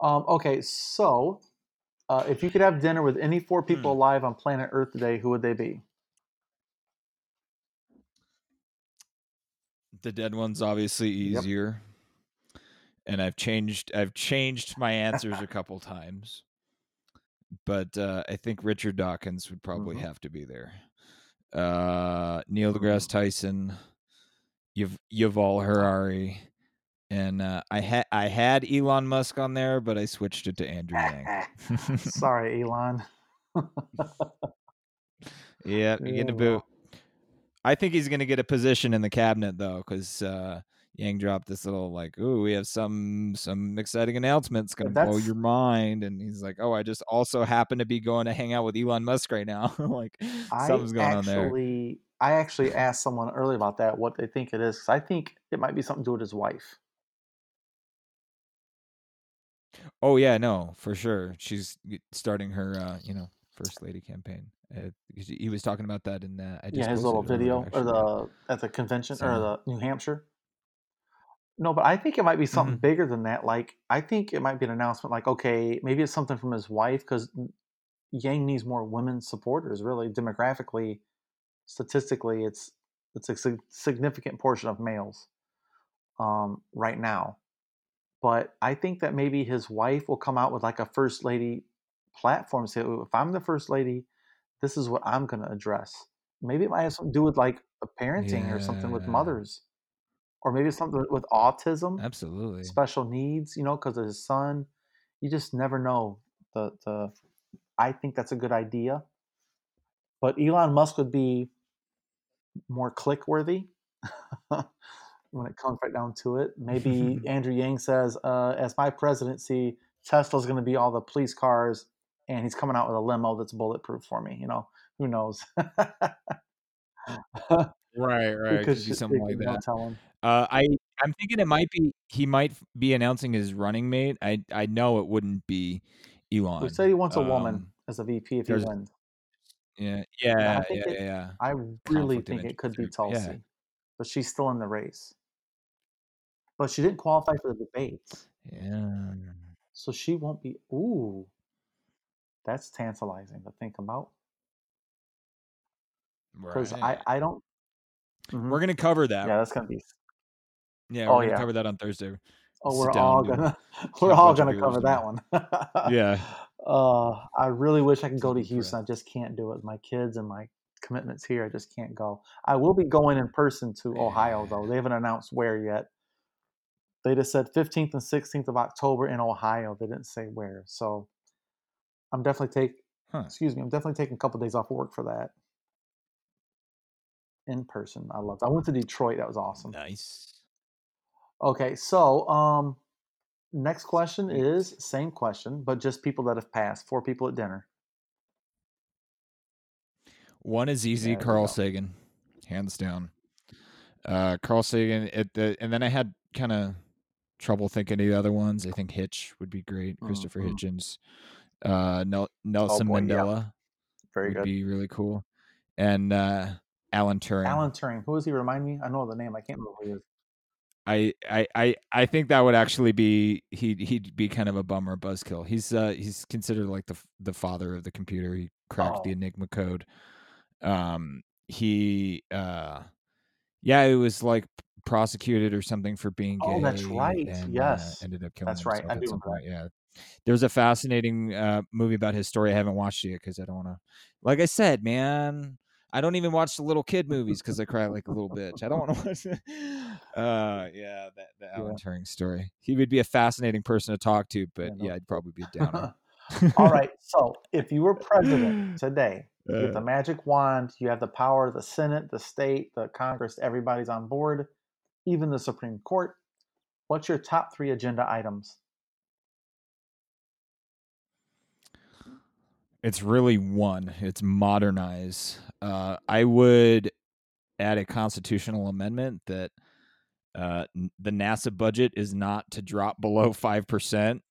Um okay, so uh if you could have dinner with any four people mm. alive on planet Earth today, who would they be? The dead one's obviously easier, yep. and I've changed. I've changed my answers a couple times, but uh, I think Richard Dawkins would probably mm-hmm. have to be there. Uh, Neil deGrasse Tyson, Yuv- Yuval Harari, and uh, I had I had Elon Musk on there, but I switched it to Andrew Yang. Sorry, Elon. yeah, you get a boot. I think he's going to get a position in the cabinet, though, because uh, Yang dropped this little like, "Ooh, we have some some exciting announcements going to blow your mind," and he's like, "Oh, I just also happen to be going to hang out with Elon Musk right now." Like I something's going actually, on there. I actually asked someone earlier about that, what they think it is. I think it might be something to do with his wife. Oh yeah, no, for sure. She's starting her, uh, you know, First Lady campaign. Uh, he was talking about that in that. I just yeah, his little video or the at the convention so, or the New Hampshire. No, but I think it might be something mm-hmm. bigger than that. Like I think it might be an announcement. Like okay, maybe it's something from his wife because Yang needs more women supporters. Really, demographically, statistically, it's it's a sig- significant portion of males um, right now. But I think that maybe his wife will come out with like a first lady platform. Say, if I'm the first lady, this is what I'm going to address. Maybe it might have something to do with like parenting yeah. or something with mothers, or maybe something with autism, absolutely special needs, you know, because of his son. You just never know. The the I think that's a good idea, but Elon Musk would be more click worthy when it comes right down to it. Maybe Andrew Yang says, uh, as my presidency, Tesla's going to be all the police cars, and he's coming out with a limo that's bulletproof for me. You know, who knows? Right, right. Because could be something like that. Tell him. Uh, I I'm thinking it might be he might be announcing his running mate. I I know it wouldn't be Elon. He said he wants a um, woman as a V P if he wins. Yeah, yeah, yeah, yeah, it, yeah. I really think it could be Tulsi, yeah. but she's still in the race. But she didn't qualify for the debates. Yeah. So she won't be. Ooh, that's tantalizing to think about. Because right. I I don't. Mm-hmm. We're gonna cover that. Yeah, that's gonna be. Yeah, we're oh, gonna yeah. cover that on Thursday. Oh, we're all gonna we're all gonna cover that one. Yeah. Uh, I really wish I could go to Houston. I just can't do it with my kids and my commitments here. I just can't go. I will be going in person to Ohio though. They haven't announced where yet. They just said fifteenth and sixteenth of October in Ohio. They didn't say where. So I'm definitely take. Huh. Excuse me. I'm definitely taking a couple of days off of work for that. In person, I loved it. I went to Detroit. That was awesome. Nice. Okay, so um, next question is same question, but just people that have passed. Four people at dinner. One is easy. There Carl Sagan, hands down. Uh, Carl Sagan at the, and then I had kind of trouble thinking of the other ones. I think Hitch would be great. Christopher mm-hmm. Hitchens, uh, Nel- Nelson oh, boy, Mandela, yeah. Very would good. Be really cool, and. Uh, Alan Turing. Alan Turing. Who is he? Remind me. I know the name. I can't remember who he is. I, I, I, I think that would actually be he he'd be kind of a bummer buzzkill. He's uh he's considered like the the father of the computer. He cracked oh. the Enigma code. Um he uh yeah it was like prosecuted or something for being gay. Oh, that's right. And, yes. Uh, ended up killing that's himself right. I at do some point. Yeah. There's a fascinating uh, movie about his story. I haven't watched it yet because I don't want to. Like I said, man. I don't even watch the little kid movies because I cry like a little bitch. I don't want to watch it. Uh, yeah, that, that Alan yeah. Turing story. He would be a fascinating person to talk to, but yeah, I'd probably be a downer. All right, so if you were president today, uh, with the magic wand, you have the power of the Senate, the state, the Congress, everybody's on board, even the Supreme Court. What's your top three agenda items? It's really one. It's modernize. Uh, I would add a constitutional amendment that uh, the NASA budget is not to drop below five percent,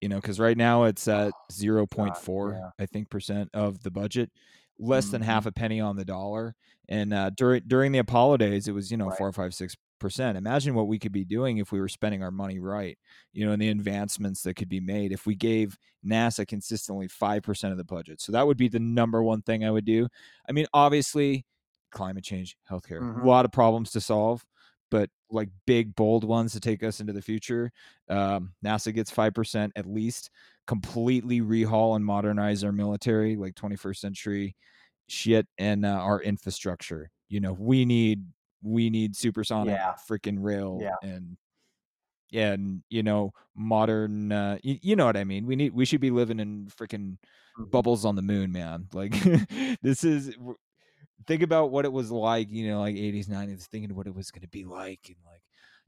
you know, because right now it's at zero point four, yeah. I think, percent of the budget, less mm-hmm. than half a penny on the dollar. And uh, during during the Apollo days, it was, you know, right. four, five, six percent. Imagine what we could be doing if we were spending our money right, you know, and the advancements that could be made if we gave NASA consistently five percent of the budget. So that would be the number one thing I would do. I mean, obviously, climate change, healthcare, mm-hmm. a lot of problems to solve, but like big, bold ones to take us into the future. Um, NASA gets five percent at least. Completely rehaul and modernize our military, like twenty-first century shit, and uh, our infrastructure. You know, we need. We need supersonic yeah. freaking rail yeah. and, and, you know, modern, uh, you, you know what I mean? We need, we should be living in freaking mm-hmm. bubbles on the moon, man. Like this is, think about what it was like, you know, like eighties, nineties, thinking what it was going to be like in like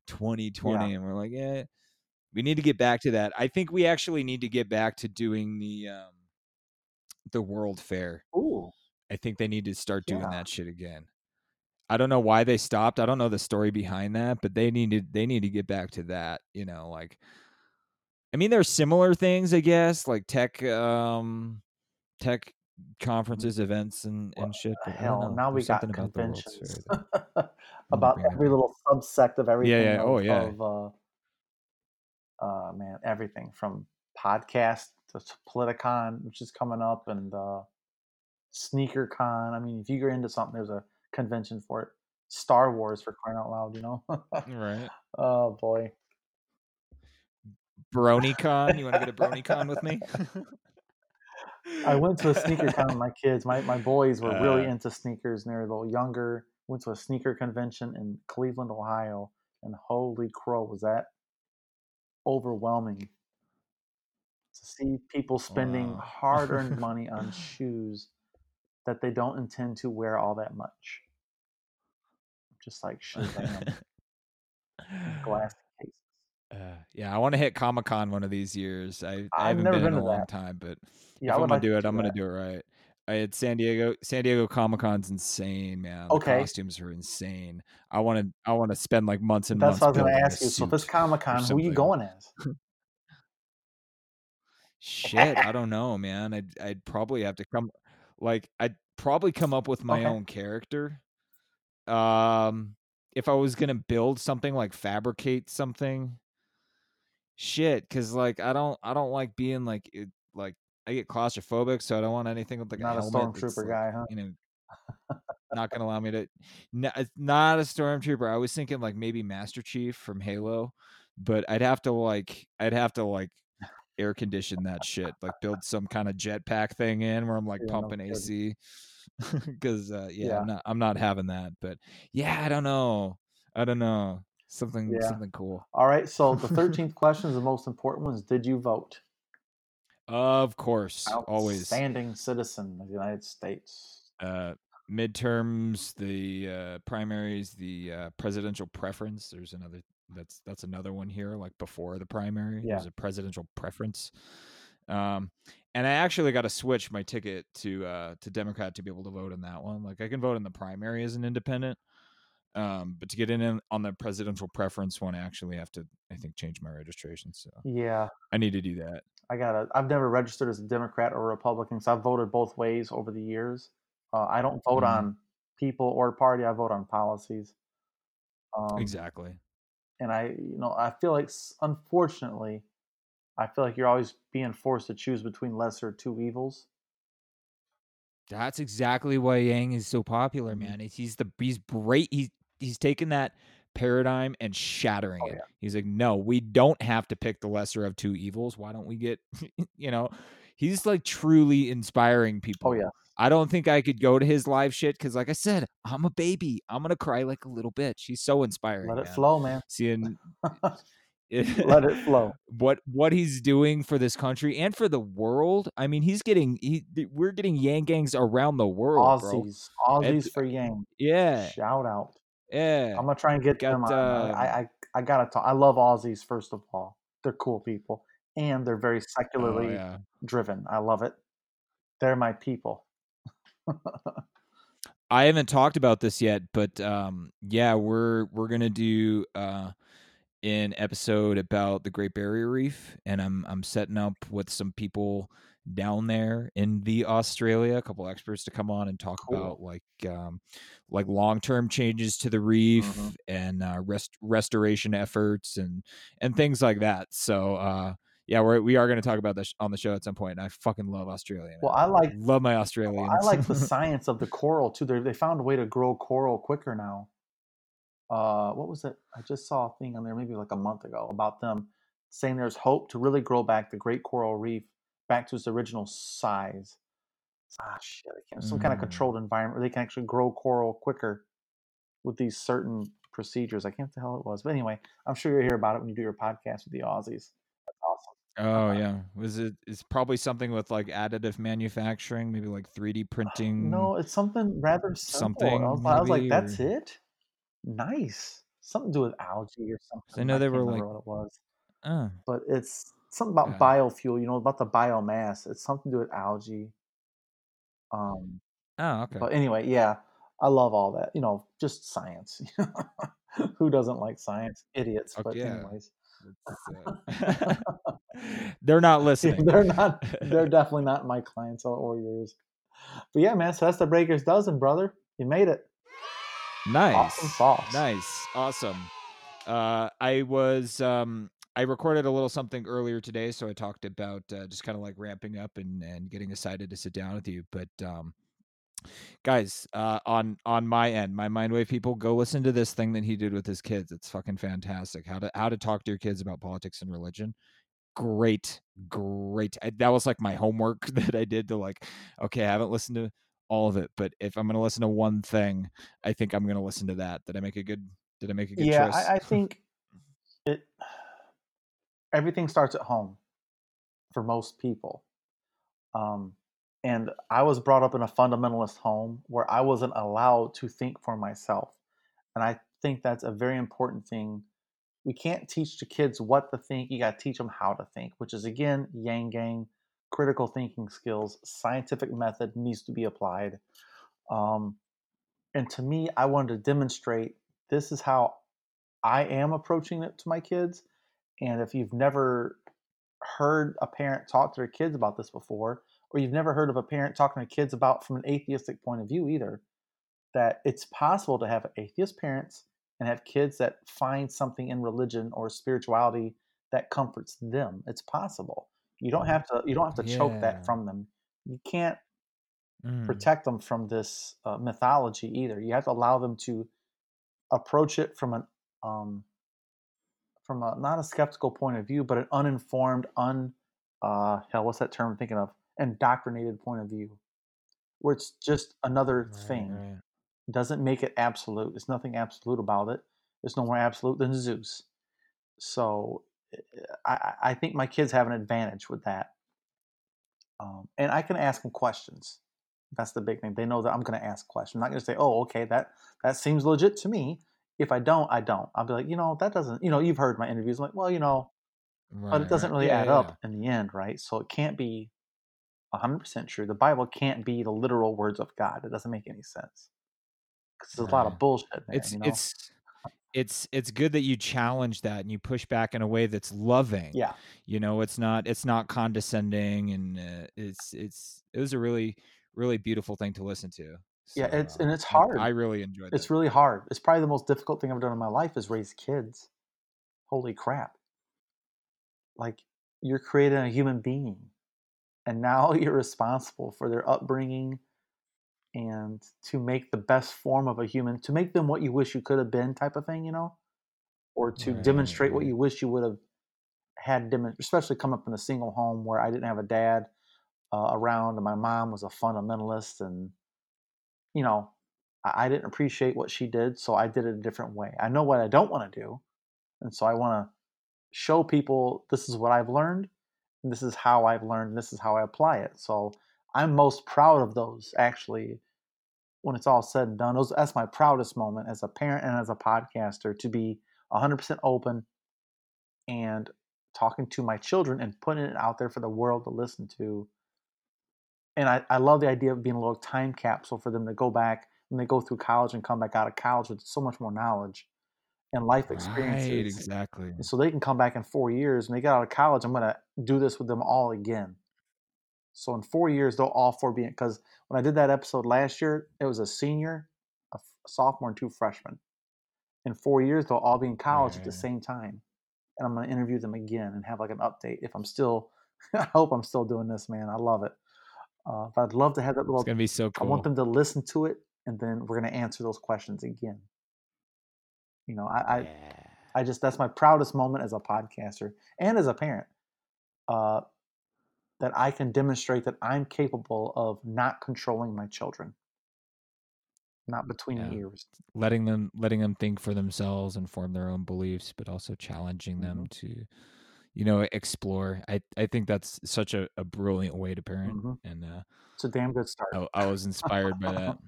twenty twenty. Yeah. And we're like, yeah, we need to get back to that. I think we actually need to get back to doing the, um, the World Fair. Ooh. I think they need to start doing yeah. that shit again. I don't know why they stopped. I don't know the story behind that, but they needed they need to get back to that. You know, like, I mean, there are similar things, I guess, like tech, um, tech conferences, events, and, and shit. But hell, now There's we got conventions about, that, about every little subsect of everything. Yeah, yeah. Of, oh yeah. Of, uh, uh, man, everything from podcast to Politicon, which is coming up, and uh, sneaker con. I mean, if you're into something, there's a convention for it. Star Wars, for crying out loud, you know? Right. Oh, boy. BronyCon. You want to go to BronyCon with me? I went to a sneaker con with my kids. My my boys were uh, really into sneakers, and they were a little younger. Went to a sneaker convention in Cleveland, Ohio, and holy crow, was that overwhelming to see people spending wow. hard-earned money on shoes that they don't intend to wear all that much. Just like shit, glass cases. Uh, yeah, I want to hit Comic-Con one of these years. I, I haven't been, been in a long that. time, but yeah, if I'm gonna like do it, I'm gonna do it right. It's San Diego. San Diego Comic-Con's insane, man. The okay, costumes are insane. I want to. I want to spend like months and That's months. That's what I was gonna ask you. So this Comic-Con, who are you going as? Shit, I don't know, man. I'd I'd probably have to come. Like I'd probably come up with my okay. own character. Um, if I was gonna build something, like fabricate something, shit, because like I don't, I don't like being like, it, like I get claustrophobic, so I don't want anything with like not a, a stormtrooper guy, like, huh? You know, not gonna allow me to. No, not a stormtrooper. I was thinking like maybe Master Chief from Halo, but I'd have to like, I'd have to like air condition that shit, like build some kind of jetpack thing in where I'm like yeah, pumping no A C. Because uh, yeah, yeah. I'm, not, I'm not having that, but yeah, I don't know, I don't know, something, yeah. something cool. All right, so the thirteenth question is the most important one: is did you vote? Of course, always. Outstanding citizen of the United States. Uh, midterms, the uh, primaries, the uh, presidential preference. There's another. That's that's another one here. Like before the primary, yeah. there's a presidential preference. Um, and I actually got to switch my ticket to, uh, to Democrat to be able to vote in that one. Like I can vote in the primary as an independent. Um, but to get in, in on the presidential preference one, I actually have to, I think, change my registration. So yeah, I need to do that. I gotta, I've never registered as a Democrat or Republican. So I've voted both ways over the years. Uh, I don't vote mm-hmm. on people or party. I vote on policies. Um, exactly. And I, you know, I feel like, unfortunately, I feel like you're always being forced to choose between lesser two evils. That's exactly why Yang is so popular, man. He's the he's great. He's he's taking that paradigm and shattering oh, it. Yeah. He's like, no, we don't have to pick the lesser of two evils. Why don't we get, you know? He's like truly inspiring people. Oh yeah. I don't think I could go to his live shit because, like I said, I'm a baby. I'm gonna cry like a little bitch. He's so inspiring. Let man. it flow, man. Seeing. Let it flow. What what he's doing for this country and for the world. I mean, he's getting he we're getting Yang gangs around the world. Aussies, bro. Aussies and, for Yang. Yeah. Shout out. Yeah. I'm gonna try and get got, them. Uh, I, I I gotta talk. I love Aussies first of all. They're cool people and they're very secularly oh, yeah. driven. I love it. They're my people. I haven't talked about this yet, but um, yeah, we're we're gonna do. Uh, an episode about the Great Barrier Reef, and I'm I'm setting up with some people down there in the Australia, a couple experts to come on and talk cool. about like um like long-term changes to the reef mm-hmm. and uh, rest restoration efforts and and things like that. So uh yeah, we're we are going to talk about this on the show at some point. And I fucking love Australia. Well, I like I love my Australians. Well, I like the science of the coral too. They they found a way to grow coral quicker now. Uh, what was it? I just saw a thing on there maybe like a month ago about them saying there's hope to really grow back the Great Coral Reef back to its original size. Ah, shit. I can't, some mm. kind of controlled environment where they can actually grow coral quicker with these certain procedures. I can't tell how it was. But anyway, I'm sure you'll hear about it when you do your podcast with the Aussies. That's awesome. Oh, um, yeah. Was it? It's probably something with like additive manufacturing, maybe like three D printing. No, it's something rather simple. Something, I, was, maybe, I was like, that's or... it? Nice, something to do with algae or something. I know they I were like, what it was, uh, but it's something about yeah. biofuel. You know about the biomass. It's something to do with algae. Um. Oh, okay. But anyway, yeah, I love all that. You know, just science. Who doesn't like science? Idiots. Okay, but yeah. anyways, uh... they're not listening. They're not. They're definitely not my clientele or yours. But yeah, man. So that's the Breaker's Dozen, brother. You made it. Nice. Awesome sauce. Nice. Awesome. Uh, I was, um, I recorded a little something earlier today. So I talked about uh, just kind of like ramping up and, and getting excited to sit down with you. But um, Guys, uh, on on my end, my MindWave people, go listen to this thing that he did with his kids. It's fucking fantastic. How to how to talk to your kids about politics and religion. Great, great. I, that was like my homework that I did to like, okay, I haven't listened to all of it, but if I'm going to listen to one thing, I think I'm going to listen to that. Did I make a good? Did I make a good yeah, choice? Yeah, I, I think it. Everything starts at home for most people. Um, and I was brought up in a fundamentalist home where I wasn't allowed to think for myself. And I think that's a very important thing. We can't teach the kids what to think. You got to teach them how to think, which is, again, Yang Gang, critical thinking skills, scientific method needs to be applied. Um, and to me, I wanted to demonstrate this is how I am approaching it to my kids. And if you've never heard a parent talk to their kids about this before, or you've never heard of a parent talking to kids about from an atheistic point of view either, that it's possible to have atheist parents and have kids that find something in religion or spirituality that comforts them. It's possible. You don't have to, you don't have to yeah. choke that from them. You can't mm. protect them from this uh, mythology either. You have to allow them to approach it from an, um, from a, not a skeptical point of view, but an uninformed, un, uh, hell, what's that term I'm thinking of? Indoctrinated point of view, where it's just another right, thing. Right. It doesn't make it absolute. There's nothing absolute about it. There's no more absolute than Zeus. So I, I think my kids have an advantage with that. Um, and I can ask them questions. That's the big thing. They know that I'm going to ask questions. I'm not going to say, oh, okay, that, that seems legit to me. If I don't, I don't. I'll be like, you know, that doesn't, you know, you've heard my interviews. I'm like, well, you know, right, but it doesn't really yeah, add yeah. up in the end, right? So it can't be one hundred percent true. The Bible can't be the literal words of God. It doesn't make any sense. Because there's right. a lot of bullshit in there, it's, you know? It's, it's, it's good that you challenge that and you push back in a way that's loving. Yeah. You know, it's not, it's not condescending, and uh, it's, it's, it was a really, really beautiful thing to listen to. So, yeah, it's and it's hard. I, I really enjoyed it. It's really hard. It's probably the most difficult thing I've done in my life is raise kids. Holy crap. Like, you're creating a human being, and now you're responsible for their upbringing and to make the best form of a human, to make them what you wish you could have been type of thing, you know, or to right. demonstrate what you wish you would have had, dem- especially come up in a single home where I didn't have a dad uh, around, and my mom was a fundamentalist, and you know, I didn't appreciate what she did, so I did it a different way. I know what I don't want to do, and so I want to show people this is what I've learned, and this is how I've learned, and this is how I apply it. So I'm most proud of those, actually, when it's all said and done. Those, that's my proudest moment as a parent and as a podcaster, to be one hundred percent open and talking to my children and putting it out there for the world to listen to. And I, I love the idea of being a little time capsule for them to go back when they go through college and come back out of college with so much more knowledge and life experiences. Right, exactly. And so they can come back in four years and they get out of college. I'm going to do this with them all again. So in four years, they'll all four be in. Because when I did that episode last year, it was a senior, a sophomore, and two freshmen. In four years, they'll all be in college right. at the same time. And I'm going to interview them again and have like an update. If I'm still, I hope I'm still doing this, man. I love it. Uh, but I'd love to have that little. It's gonna be so cool. I want them to listen to it, and then we're gonna answer those questions again. You know, I, yeah. I, I just that's my proudest moment as a podcaster and as a parent, uh, that I can demonstrate that I'm capable of not controlling my children, not between yeah. the ears, letting them letting them think for themselves and form their own beliefs, but also challenging mm-hmm. them to. You know, explore. I, I think that's such a, a brilliant way to parent, mm-hmm. and uh, it's a damn good start. I, I was inspired by that.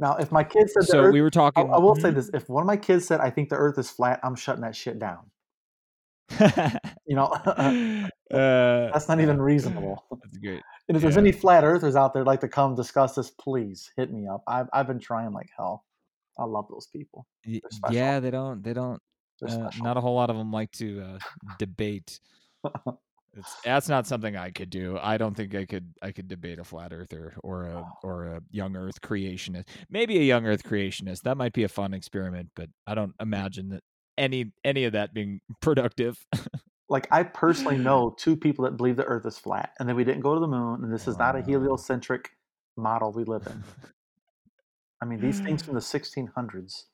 Now, if my kids said, so the Earth, we were talking. I, I will say this: if one of my kids said, "I think the Earth is flat," I'm shutting that shit down. You know, uh, that's not even reasonable. That's great. And if yeah. there's any flat earthers out there like to come discuss this, please hit me up. I've I've been trying like hell. I love those people. Yeah, they don't. They don't. Uh, not a whole lot of them like to uh, debate. It's, that's not something I could do. I don't think I could. I could debate a flat earther or a or a young Earth creationist. Maybe a young Earth creationist. That might be a fun experiment, but I don't imagine that any any of that being productive. Like, I personally know two people that believe the Earth is flat, and that we didn't go to the moon, and this is not a heliocentric model we live in. I mean, these things from the sixteen hundreds,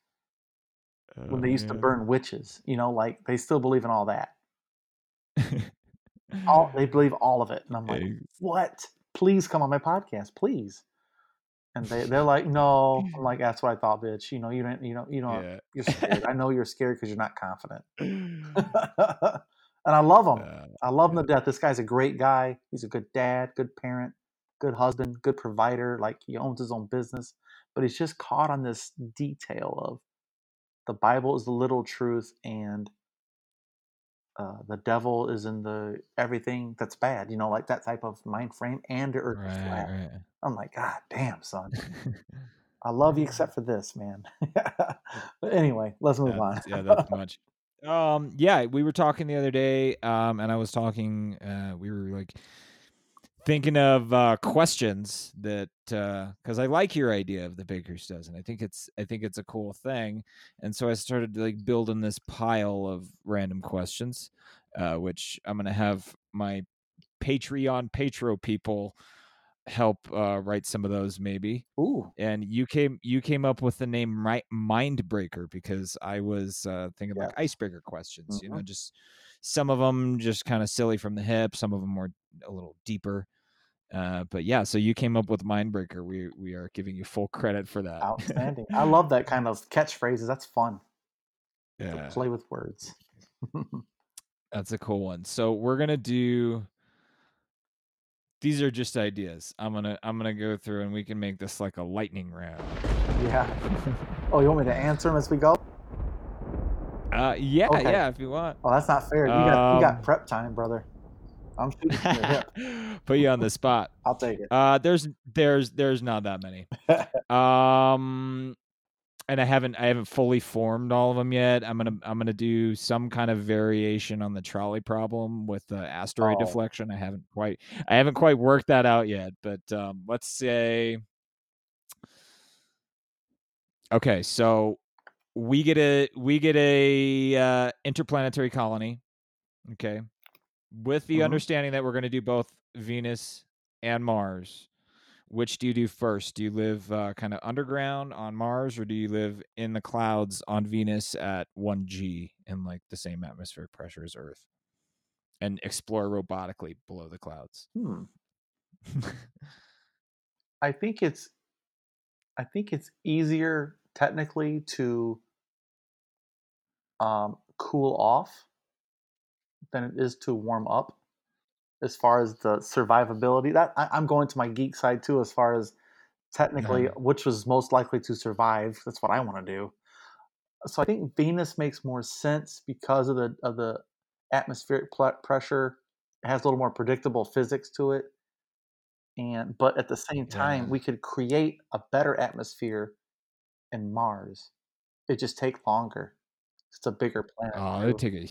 oh, when they used yeah. to burn witches, you know, like they still believe in all that. all they believe all of it, and I'm like, hey. What? Please come on my podcast, please. And they they're like, no. I'm like, that's what I thought, bitch. You know, you don't, you know, you know, yeah. you're scared. I know you're scared because you're not confident. And I love him. Uh, I love him yeah. to death. This guy's a great guy. He's a good dad, good parent, good husband, good provider. Like, he owns his own business, but he's just caught on this detail of the Bible is the little truth, and uh, the devil is in the everything that's bad. You know, like that type of mind frame, and the earth is flat. Right, right. I'm like, God damn, son. I love you except for this, man. But anyway, let's move yeah, on. Yeah, that's much. Um, yeah, we were talking the other day, um, and I was talking, uh, we were like thinking of uh, questions that, uh, because I like your idea of the baker's dozen. I think it's, I think it's a cool thing. And so I started like building this pile of random questions, uh, which I'm going to have my Patreon, Patro people help uh write some of those maybe. Ooh. And you came you came up with the name Mindbreaker because I was uh thinking yeah. like icebreaker questions, mm-hmm. you know, just some of them just kind of silly from the hip, some of them were a little deeper. Uh but yeah, so you came up with Mindbreaker. We we are giving you full credit for that. Outstanding. I love that kind of catchphrases. That's fun. Yeah. Play with words. That's a cool one. So we're going to do These are just ideas. I'm gonna I'm gonna go through and we can make this like a lightning round. Yeah. Oh, you want me to answer them as we go? Uh, yeah, okay. yeah, if you want. Oh, that's not fair. You um, got you got prep time, brother. I'm shooting from your hip. Put you on the spot. I'll take it. Uh, there's there's there's not that many. um, and I haven't I haven't fully formed all of them yet. I'm gonna I'm gonna do some kind of variation on the trolley problem with the asteroid oh. deflection. I haven't quite I haven't quite worked that out yet. But um, let's say, okay, so we get a we get a uh, interplanetary colony, okay, with the mm-hmm. understanding that we're gonna do both Venus and Mars. Which do you do first? Do you live uh, kind of underground on Mars, or do you live in the clouds on Venus at one G and like the same atmospheric pressure as Earth and explore robotically below the clouds? Hmm. I think it's, I think it's easier technically to um, cool off than it is to warm up. As far as the survivability, that I, I'm going to my geek side too, as far as technically, mm-hmm. which was most likely to survive. That's what I want to do. So I think Venus makes more sense because of the of the atmospheric pl- pressure. It has a little more predictable physics to it, and but at the same time, yeah. we could create a better atmosphere in Mars. It just takes longer. It's a bigger planet. Oh, it would take a.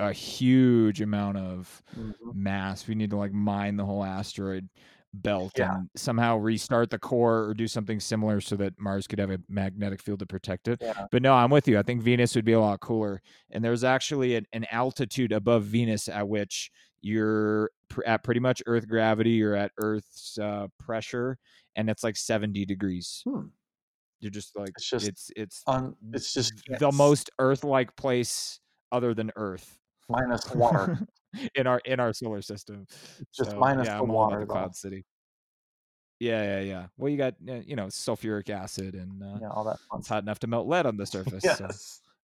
a huge amount of mm-hmm. mass. We need to like mine the whole asteroid belt yeah. and somehow restart the core or do something similar so that Mars could have a magnetic field to protect it. Yeah. But no, I'm with you. I think Venus would be a lot cooler. And there's actually an, an altitude above Venus at which you're pr- at pretty much Earth gravity. You're at Earth's uh, pressure, and it's like seventy degrees. Hmm. You're just like, it's just, it's, it's, un- it's just the it's... most Earth-like place other than Earth. Minus water in our in our solar system, just so, minus yeah, the I'm water. The Cloud City. Yeah, yeah, yeah. Well, you got you know sulfuric acid and uh, yeah, all that. Fun. It's hot enough to melt lead on the surface. Yes. So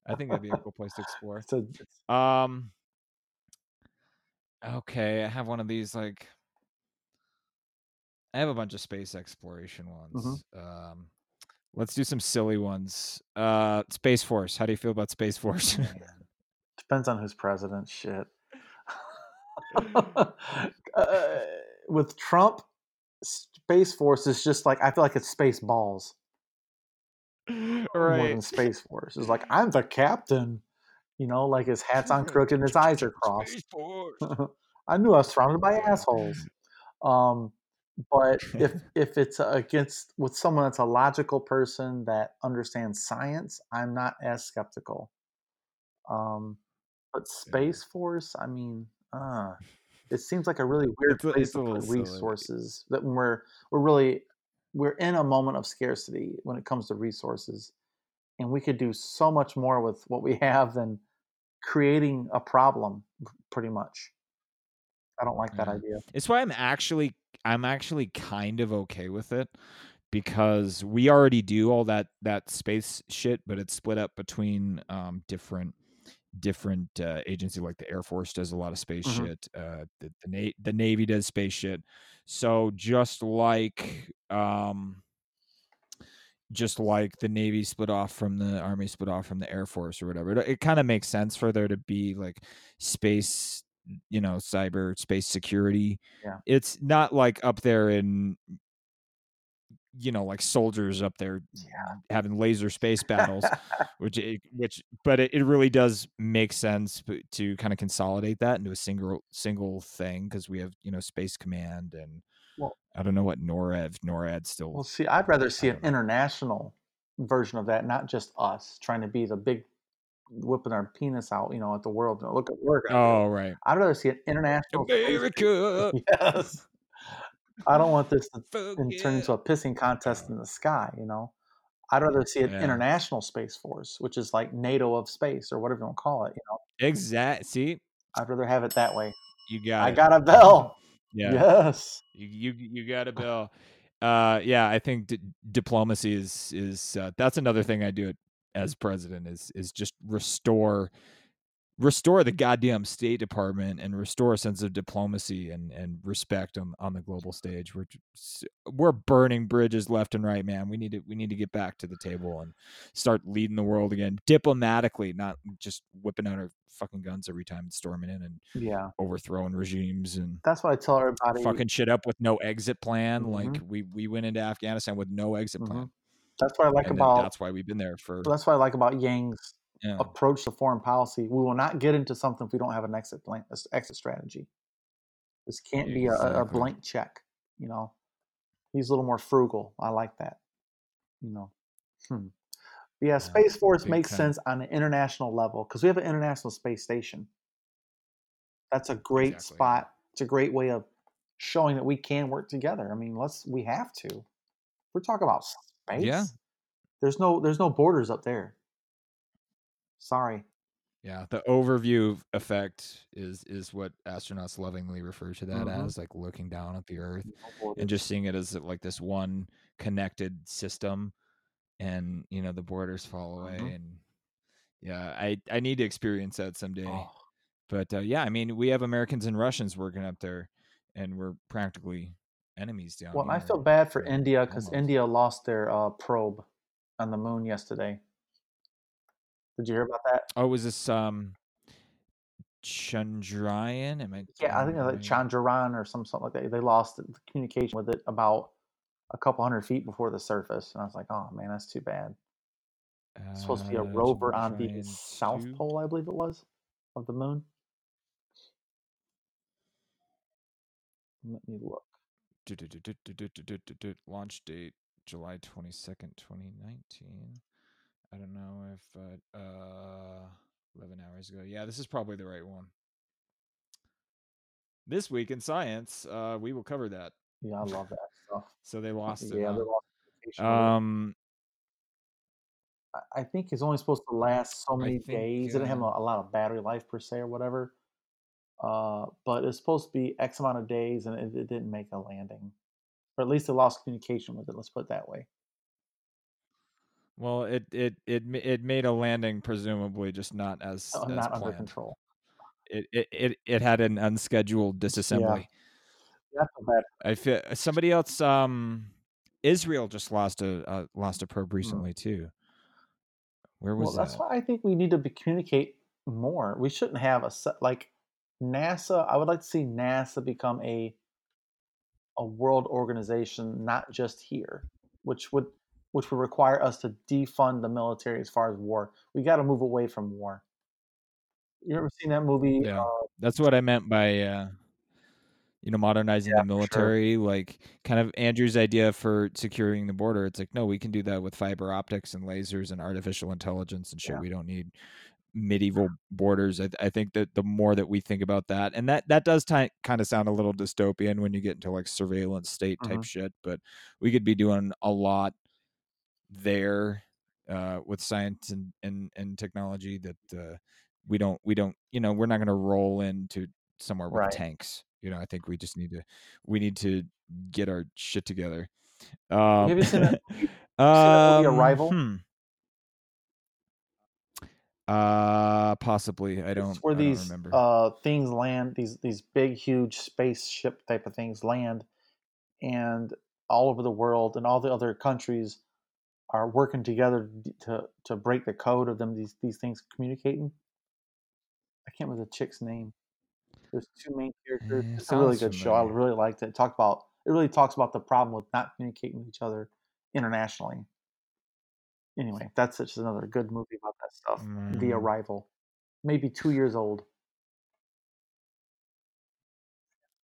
I think that'd be a cool place to explore. A, um. Okay, I have one of these. Like, I have a bunch of space exploration ones. Mm-hmm. Um, let's do some silly ones. Uh, Space Force. How do you feel about Space Force? Depends on who's president. Shit. uh, with Trump, Space Force is just like, I feel like it's space balls. Right. More than Space Force. It's like, I'm the captain. You know, like his hat's on crooked and his eyes are crossed. Space Force. I knew I was surrounded by assholes. Um, but if if it's against with someone that's a logical person that understands science, I'm not as skeptical. Um, But Space yeah. Force, I mean, uh, it seems like a really weird it's, place it's to put resources. That when we're we're really we're in a moment of scarcity when it comes to resources, and we could do so much more with what we have than creating a problem, pretty much. I don't like that yeah. idea. It's why I'm actually, I'm actually kind of okay with it, because we already do all that, that space shit, but it's split up between um, different, different uh, agency. Like the Air Force does a lot of space mm-hmm. shit. Uh, the the, Na- the Navy does space shit. So just like, um, just like the Navy split off from the Army, split off from the Air Force or whatever, it, it kind of makes sense for there to be like space, you know, cyber space security. Yeah. It's not like up there in, you know, like soldiers up there yeah. having laser space battles, which, it, which, but it, it really does make sense to kind of consolidate that into a single, single thing. Cause we have, you know, Space Command and well, I don't know what NORAD, NORAD still. Well, see, I'd rather see an know. international version of that. Not just us trying to be the big, whipping our penis out, you know, at the world. Look at work. Oh, right. I'd rather see an international. America. Yes. I don't want this to turn into a pissing contest in the sky, you know. I'd rather see an yeah. international space force, which is like NATO of space or whatever you want to call it, you know. Exact. See? I'd rather have it that way. You got I it. got a bell. Yeah. Yes. You you, you got a bell. Uh, yeah, I think d- diplomacy is is uh, that's another thing I do as president is is just restore Restore the goddamn State Department and restore a sense of diplomacy and, and respect on, on the global stage. We're we're burning bridges left and right, man. We need to we need to get back to the table and start leading the world again diplomatically, not just whipping out our fucking guns every time and storming in and yeah. overthrowing regimes. And that's what I tell everybody. Fucking shit up with no exit plan. Mm-hmm. Like we we went into Afghanistan with no exit mm-hmm. plan. That's what I like and about. That's why we've been there for. That's what I like about Yang's. Yeah. Approach to foreign policy. We will not get into something if we don't have an exit plan, an exit strategy. This can't exactly. be a, a blank check. You know, he's a little more frugal. I like that. You know, hmm. yeah, yeah. Space Force makes time. sense on an international level because we have an international space station. That's a great exactly. spot. It's a great way of showing that we can work together. I mean, let's. We have to. We're talking about space. Yeah. There's no. There's no borders up there. Sorry. Yeah, the overview effect is is what astronauts lovingly refer to that mm-hmm. as, like looking down at the Earth no and just seeing it as like this one connected system, and you know the borders fall away. Mm-hmm. And yeah, I I need to experience that someday. Oh. But uh, yeah, I mean we have Americans and Russians working up there, and we're practically enemies down well, here. Well, I feel bad for India because India lost their uh, probe on the moon yesterday. Did you hear about that? Oh, was this um, Chandrayaan? Am I yeah, I think it was like Chandrayaan or some something like that. They lost the communication with it about a couple hundred feet before the surface, and I was like, oh man, that's too bad. It's uh, supposed to be a rover on the South two? Pole, I believe it was, of the moon. Let me look. Do, do, do, do, do, do, do, do, do. Launch date July twenty second, twenty nineteen. I don't know if uh, uh, eleven hours ago. Yeah, this is probably the right one. This week in science, uh, we will cover that. Yeah, I love that stuff. So they lost it. Yeah, they lost it. Um, I think it's only supposed to last so many think, days. It didn't have a lot of battery life per se or whatever. Uh, but it's supposed to be X amount of days, and it, it didn't make a landing. Or at least they lost communication with it. Let's put it that way. Well, it, it it it made a landing, presumably just not as, oh, as not planned. Under control. It, it it it had an unscheduled disassembly. Yeah. That's I feel somebody else. Um, Israel just lost a uh, lost a probe recently mm. too. Where was well, that? That's why I think we need to be, communicate more. We shouldn't have a like NASA. I would like to see NASA become a a world organization, not just here, which would. which would require us to defund the military as far as war. We got to move away from war. You ever seen that movie? Yeah. Uh, That's what I meant by, uh, you know, modernizing yeah, the military, sure. Like kind of Andrew's idea for securing the border. It's like, no, we can do that with fiber optics and lasers and artificial intelligence and shit. Yeah. We don't need medieval borders. I, th- I think that the more that we think about that, and that that does t- kind of sound a little dystopian when you get into like surveillance state type mm-hmm. shit, but we could be doing a lot there uh, with science and, and, and technology that uh, we don't, we don't, you know, we're not going to roll into somewhere with right. tanks. You know, I think we just need to, we need to get our shit together. Um, Have you seen that, you seen that movie, Arrival? Hmm. Uh, possibly. I don't, it's where I these, don't remember. Uh, things land, these, these big, huge spaceship type of things land, and all over the world and all the other countries are working together to, to break the code of them. These, these things communicating. I can't remember the chick's name. There's two main characters. It it's a really good familiar. show. I really liked it. It talked about, it really talks about the problem with not communicating with each other internationally. Anyway, that's just another good movie about that stuff. Mm. The Arrival, maybe two years old.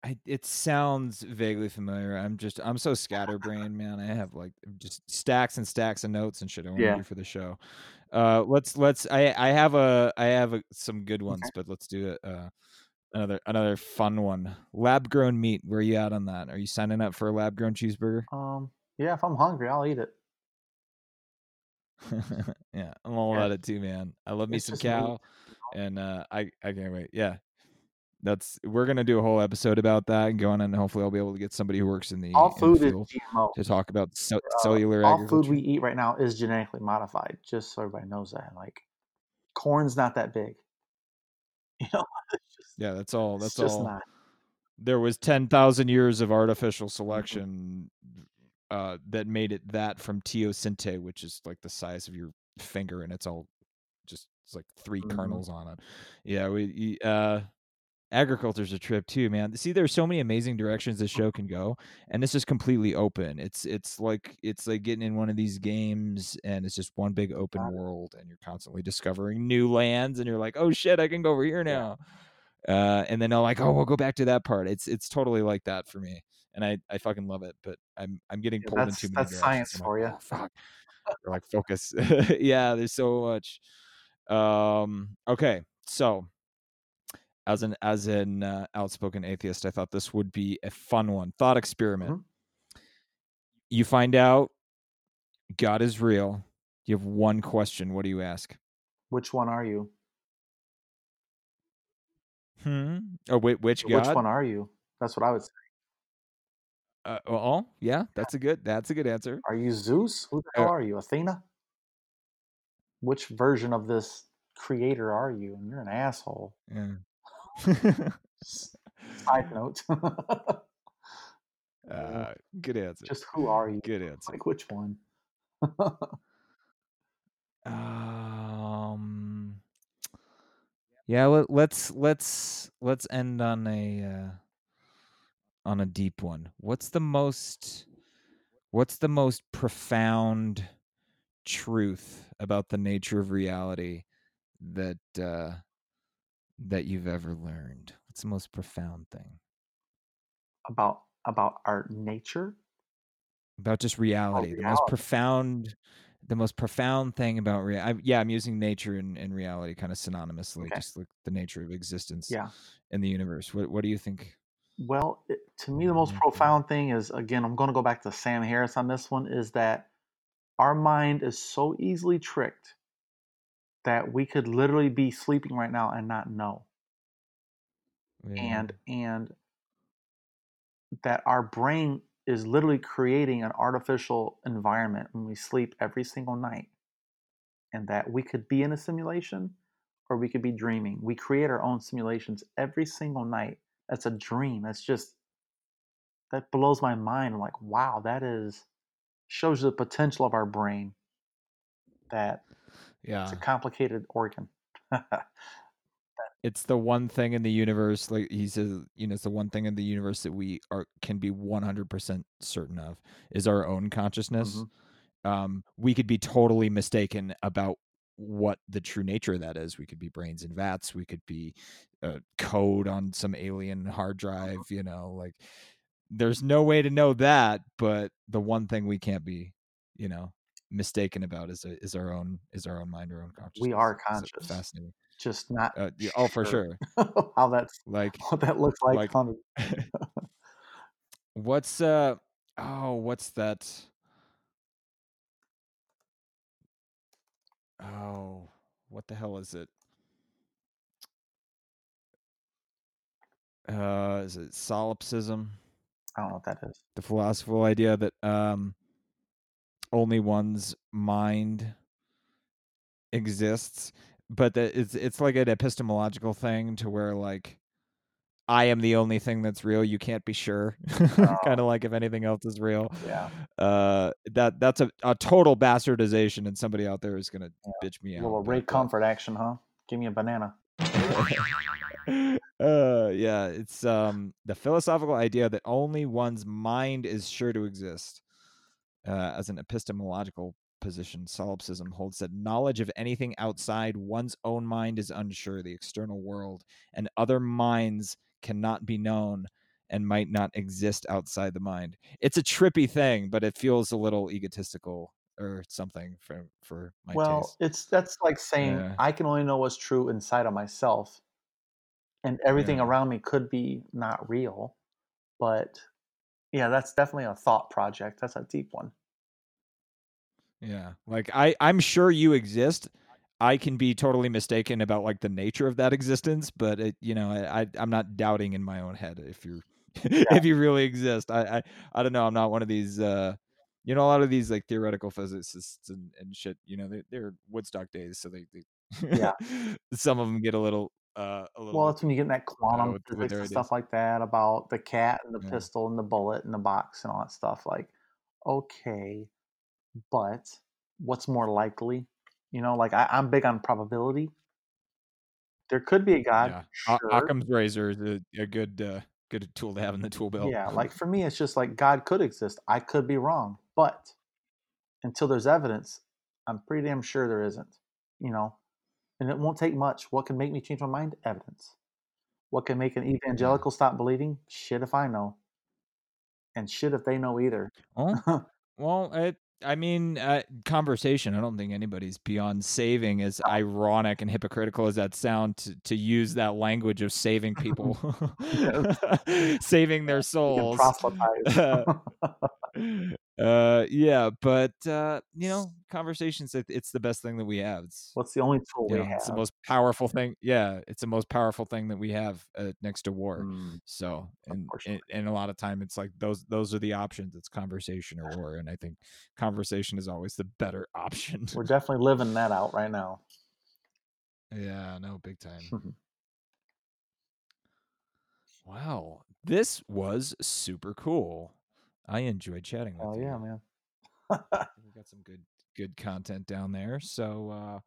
I, it sounds vaguely familiar. I'm just, I'm so scatterbrained, man. I have like just stacks and stacks of notes and shit I want yeah. to do for the show. Uh, let's, let's, I, I have a, I have a, some good ones, okay. but let's do it. Uh, another, another fun one. Lab grown meat. Where are you at on that? Are you signing up for a lab grown cheeseburger? Um, yeah, if I'm hungry, I'll eat it. yeah, I'm all yeah. about it too, man. I love me it's some cow, me. and uh, I I can't wait. Yeah, that's we're gonna do a whole episode about that and going on. And hopefully, I'll be able to get somebody who works in the all food in the is G M O to talk about ce- uh, cellular. All agriculture. Food we eat right now is genetically modified. Just so everybody knows that, like, corn's not that big. You know. Just, yeah, that's all. That's all. Not. There was ten thousand years of artificial selection. Mm-hmm. Uh, that made it that from teosinte, which is like the size of your finger, and it's all just it's like three mm-hmm. kernels on it. Yeah, we uh, agriculture's a trip too, man. See, there's so many amazing directions this show can go, and this is completely open. It's it's like it's like getting in one of these games, and it's just one big open wow. world, and you're constantly discovering new lands, and you're like, oh shit, I can go over here now. Uh, and then I'm like, oh, we'll go back to that part. It's it's totally like that for me. And I, I fucking love it, but I'm I'm getting pulled yeah, that's, into that's science I'm for like, you. Oh, fuck. They're like focus. yeah, there's so much. Um, okay, so as an as an uh, outspoken atheist, I thought this would be a fun one. Thought experiment. Mm-hmm. You find out God is real. You have one question. What do you ask? Which one are you? Hmm. Oh wait, which God? Which one are you? That's what I would say. Uh, oh yeah, that's a good that's a good answer. Are you Zeus? Who the hell are you? Athena? Which version of this creator are you? And you're an asshole. Yeah. Side note. uh, good answer. Just who are you? Good answer. Like which one? um. Yeah. Let, let's let's let's end on a. Uh, on a deep one. What's the most what's the most profound truth about the nature of reality that uh that you've ever learned? What's the most profound thing about about our nature, about just reality, about reality. the most profound the most profound thing about reality. Yeah, I'm using nature and, and reality kind of synonymously, okay. just like the nature of existence yeah. in the universe. What what do you think? Well, it, to me, the most profound thing is, again, I'm going to go back to Sam Harris on this one, is that our mind is so easily tricked that we could literally be sleeping right now and not know. Yeah. And and that our brain is literally creating an artificial environment when we sleep every single night. And that we could be in a simulation or we could be dreaming. We create our own simulations every single night. That's a dream. That's just, that blows my mind. I'm like, wow, that is, shows you the potential of our brain. That yeah. it's a complicated organ. It's the one thing in the universe, like he says, you know, it's the one thing in the universe that we are, can be one hundred percent certain of is our own consciousness. Mm-hmm. Um, we could be totally mistaken about what the true nature of that is. We could be brains in vats, we could be uh, code on some alien hard drive, you know, like there's no way to know that, but the one thing we can't be, you know, mistaken about is a, is our own is our own mind, our own consciousness. We are conscious. It's fascinating. Just not. Uh, yeah, oh, for sure. How that's like what that looks like. like on what's uh oh what's that? Oh, what the hell is it? Uh, is it solipsism? I don't know what that is. The philosophical idea that um, only one's mind exists, but that it's it's like an epistemological thing to where like I am the only thing that's real. You can't be sure. Oh. Kind of like if anything else is real. Yeah. Uh, that that's a, a total bastardization, and somebody out there is gonna yeah. bitch me out. A little Ray Comfort that. action, huh? Give me a banana. uh yeah it's um the philosophical idea that only one's mind is sure to exist uh as an epistemological position. Solipsism holds that knowledge of anything outside one's own mind is unsure. The external world and other minds cannot be known and might not exist outside the mind. It's a trippy thing, but it feels a little egotistical or something for for my well taste. It's that's like saying yeah. I can only know what's true inside of myself. And everything yeah. around me could be not real, but yeah, that's definitely a thought project. That's a deep one. Yeah. Like I, I'm sure you exist. I can be totally mistaken about like the nature of that existence, but it, you know, I, I, I'm not doubting in my own head if you're, yeah. if you really exist. I, I, I don't know. I'm not one of these, uh, you know, a lot of these like theoretical physicists and, and shit, you know, they, they're Woodstock days. So they, they yeah. some of them get a little, Uh, a well, it's when you get in that quantum uh, physics and stuff like that about the cat and the yeah. pistol and the bullet and the box and all that stuff. Like, okay, but what's more likely? You know, like I, I'm big on probability. There could be a God. Yeah. Sure. Occam's razor is a, a good, uh, good tool to have in the tool belt. Yeah, like for me, it's just like God could exist. I could be wrong, but until there's evidence, I'm pretty damn sure there isn't. You know. And it won't take much. What can make me change my mind? Evidence. What can make an evangelical stop believing? Shit if I know. And shit if they know either. Well, well it, I mean, uh, conversation. I don't think anybody's beyond saving, as ironic and hypocritical as that sound, to, to use that language of saving people. Saving their souls. Proselytize. Uh, yeah, but, uh, you know, conversations, it, it's the best thing that we have. It's, What's the only tool we know, have? It's the most powerful thing. Yeah. It's the most powerful thing that we have uh, next to war. Mm. So, and, and, and a lot of time it's like those, those are the options. It's conversation or war. And I think conversation is always the better option. We're definitely living that out right now. Yeah, no, big time. Wow. This was super cool. I enjoyed chatting with oh, you. Oh, yeah, man. We've got some good good content down there. So uh,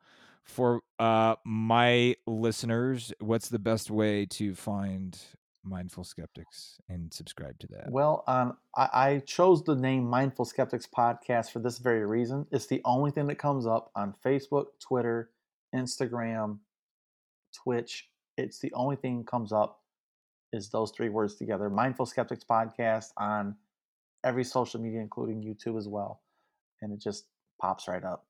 for uh, my listeners, what's the best way to find Mindful Skeptics and subscribe to that? Well, um, I, I chose the name Mindful Skeptics Podcast for this very reason. It's the only thing that comes up on Facebook, Twitter, Instagram, Twitch. It's the only thing that comes up is those three words together. Mindful Skeptics Podcast on every social media, including YouTube as well. And it just pops right up.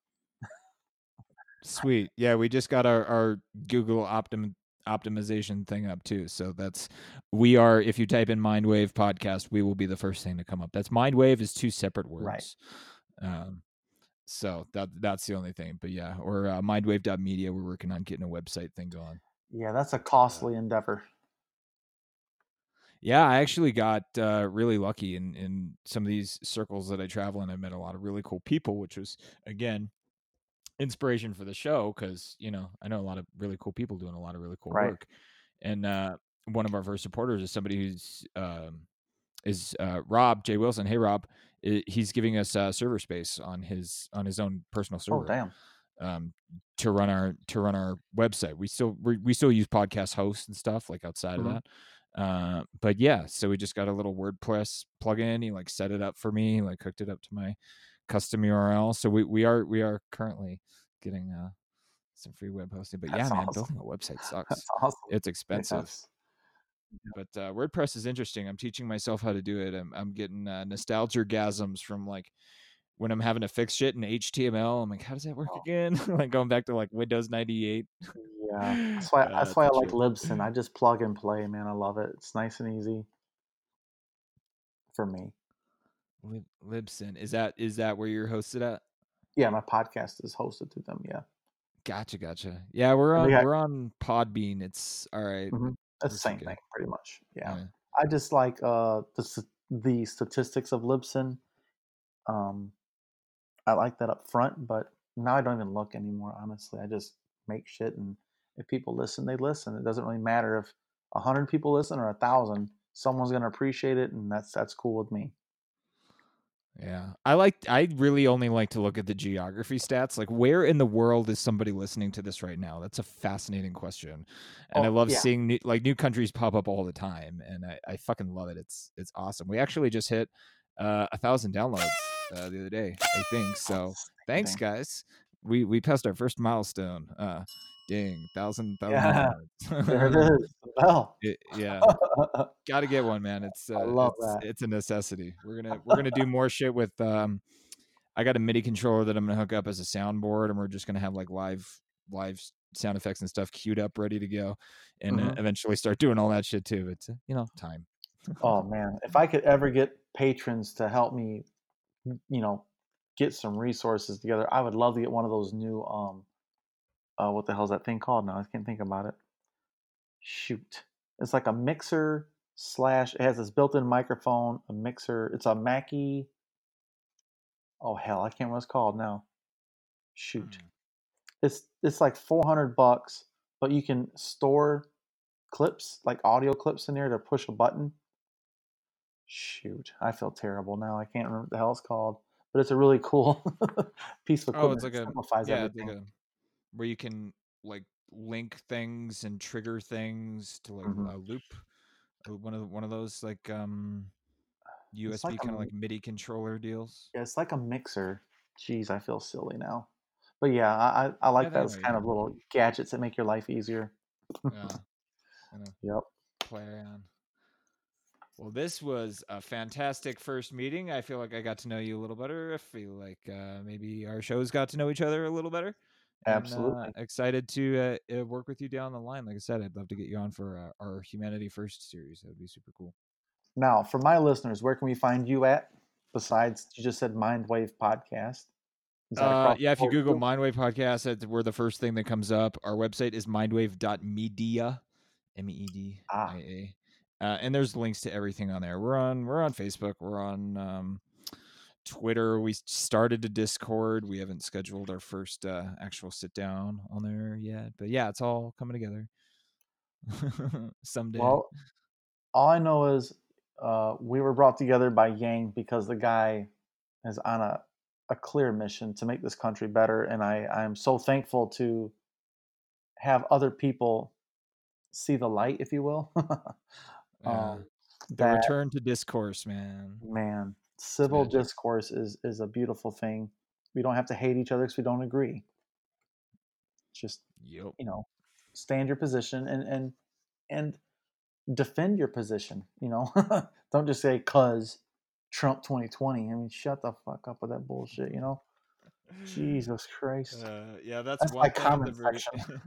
Sweet. Yeah, we just got our, our Google optim, optimization thing up too. So that's, we are, if you type in MindWave podcast, we will be the first thing to come up. That's MindWave is two separate words. Right. Um, so that that's the only thing. But yeah, or uh, mindwave dot media, we're working on getting a website thing going. Yeah, that's a costly uh, endeavor. Yeah, I actually got uh, really lucky in, in some of these circles that I travel in. I met a lot of really cool people, which was, again, inspiration for the show because, you know, I know a lot of really cool people doing a lot of really cool right. work. And uh, one of our first supporters is somebody who's um, is uh, Rob J. Wilson. Hey, Rob, he's giving us uh, server space on his on his own personal server. Oh, damn. Um, to run our to run our website. We still we, we still use podcast hosts and stuff like outside mm-hmm. of that. Uh, but yeah, so we just got a little WordPress plugin. He like set it up for me, he, like hooked it up to my custom U R L. So we, we are, we are currently getting, uh, some free web hosting, but That's yeah, man, awesome. Building a website sucks. Awesome. It's expensive, it but, uh, WordPress is interesting. I'm teaching myself how to do it. I'm, I'm getting, uh, nostalgia gasms from like when I'm having to fix shit in H T M L, I'm like, how does that work oh. again? Like going back to like Windows ninety-eight. Yeah, that's why, uh, that's why I like Libsyn. I just plug and play, man. I love it. It's nice and easy for me. Lib- Libsyn. Is that is that where you're hosted at? Yeah, my podcast is hosted through them. Yeah. Gotcha, gotcha. Yeah, we're on got- we're on Podbean. It's all right. Mm-hmm. That's the same thing, pretty much. Yeah. yeah. I just like uh the the statistics of Libsyn. Um. I like that up front, but now I don't even look anymore. Honestly, I just make shit, and if people listen, they listen. It doesn't really matter if a hundred people listen or a thousand. Someone's gonna appreciate it, and that's that's cool with me. Yeah, I like. I really only like to look at the geography stats. Like, where in the world is somebody listening to this right now? That's a fascinating question, and oh, I love yeah. seeing new, like new countries pop up all the time, and I, I fucking love it. It's it's awesome. We actually just hit uh, a thousand downloads. Uh, the other day, I think. So thanks, guys. We we passed our first milestone. Uh, dang, thousand, thousand. Yeah. There it is. The bell. It, yeah, got to get one, man. It's uh, I love it's, that. It's a necessity. We're gonna we're gonna do more shit with. Um, I got a MIDI controller that I'm gonna hook up as a soundboard, and we're just gonna have like live live sound effects and stuff queued up, ready to go, and mm-hmm. uh, eventually start doing all that shit too. It's you know time. Oh man, if I could ever get patrons to help me. You know, get some resources together. I would love to get one of those new, um, uh, what the hell is that thing called now? I can't think about it. Shoot. It's like a mixer slash, it has this built-in microphone, a mixer. It's a Mackie. Oh, hell, I can't remember what it's called now. Shoot. Mm. It's, it's like four hundred bucks, but you can store clips, like audio clips in there to push a button. Shoot, I feel terrible now. I can't remember what the hell it's called, but it's a really cool piece of equipment. Oh, it's like a, it yeah, everything. Like a, where you can like link things and trigger things to like mm-hmm. a loop. One of one of those like um, U S B like kind of like MIDI controller deals. Yeah, it's like a mixer. Jeez, I feel silly now. But yeah, I I like yeah, those kind of little gadgets that make your life easier. Yeah. Yep. Play around. Well, this was a fantastic first meeting. I feel like I got to know you a little better. I feel like uh, maybe our shows got to know each other a little better. Absolutely. And, uh, excited to uh, work with you down the line. Like I said, I'd love to get you on for uh, our Humanity First series. That would be super cool. Now, for my listeners, where can we find you at? Besides, you just said MindWave Podcast. Uh, yeah, if you Google MindWave Podcast, we're the first thing that comes up. Our website is mindwave dot media, M E D I A. Ah. Uh, and there's links to everything on there. We're on we're on Facebook. We're on um, Twitter. We started a Discord. We haven't scheduled our first uh, actual sit down on there yet. But yeah, it's all coming together someday. Well, all I know is uh, we were brought together by Yang because the guy is on a, a clear mission to make this country better. And I, I'm so thankful to have other people see the light, if you will. Yeah. Um, the that, return to discourse, man. Man, civil man. discourse is is a beautiful thing. We don't have to hate each other because we don't agree. Just yep. you know, stand your position and and and defend your position. You know, don't just say "cause Trump twenty twenty." I mean, shut the fuck up with that bullshit. You know. Jesus Christ. Uh, yeah, that's, that's one my comment section.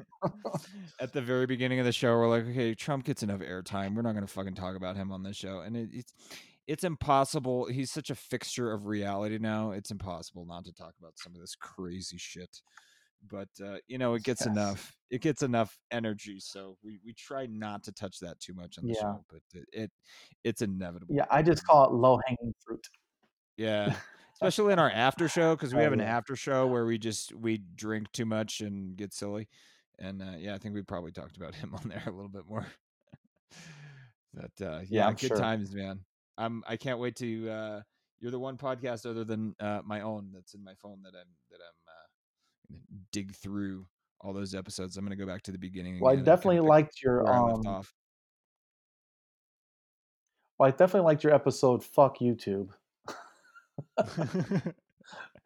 At the very beginning of the show, we're like, okay, Trump gets enough airtime. We're not going to fucking talk about him on this show. And it, it's it's impossible. He's such a fixture of reality now. It's impossible not to talk about some of this crazy shit. But, uh, you know, it gets yes. enough. It gets enough energy. So we, we try not to touch that too much on the yeah. show. But it, it it's inevitable. Yeah, I just call it low-hanging fruit. Yeah. Especially in our after show, because we have an after show where we just we drink too much and get silly, and uh, yeah, I think we probably talked about him on there a little bit more. But uh, yeah, yeah good sure. times, man. I'm I can't wait to. Uh, you're the one podcast other than uh, my own that's in my phone that I'm that I'm uh, gonna dig through all those episodes. I'm gonna go back to the beginning. Well, I definitely liked your. Um, off. Well, I definitely liked your episode. Fuck YouTube. What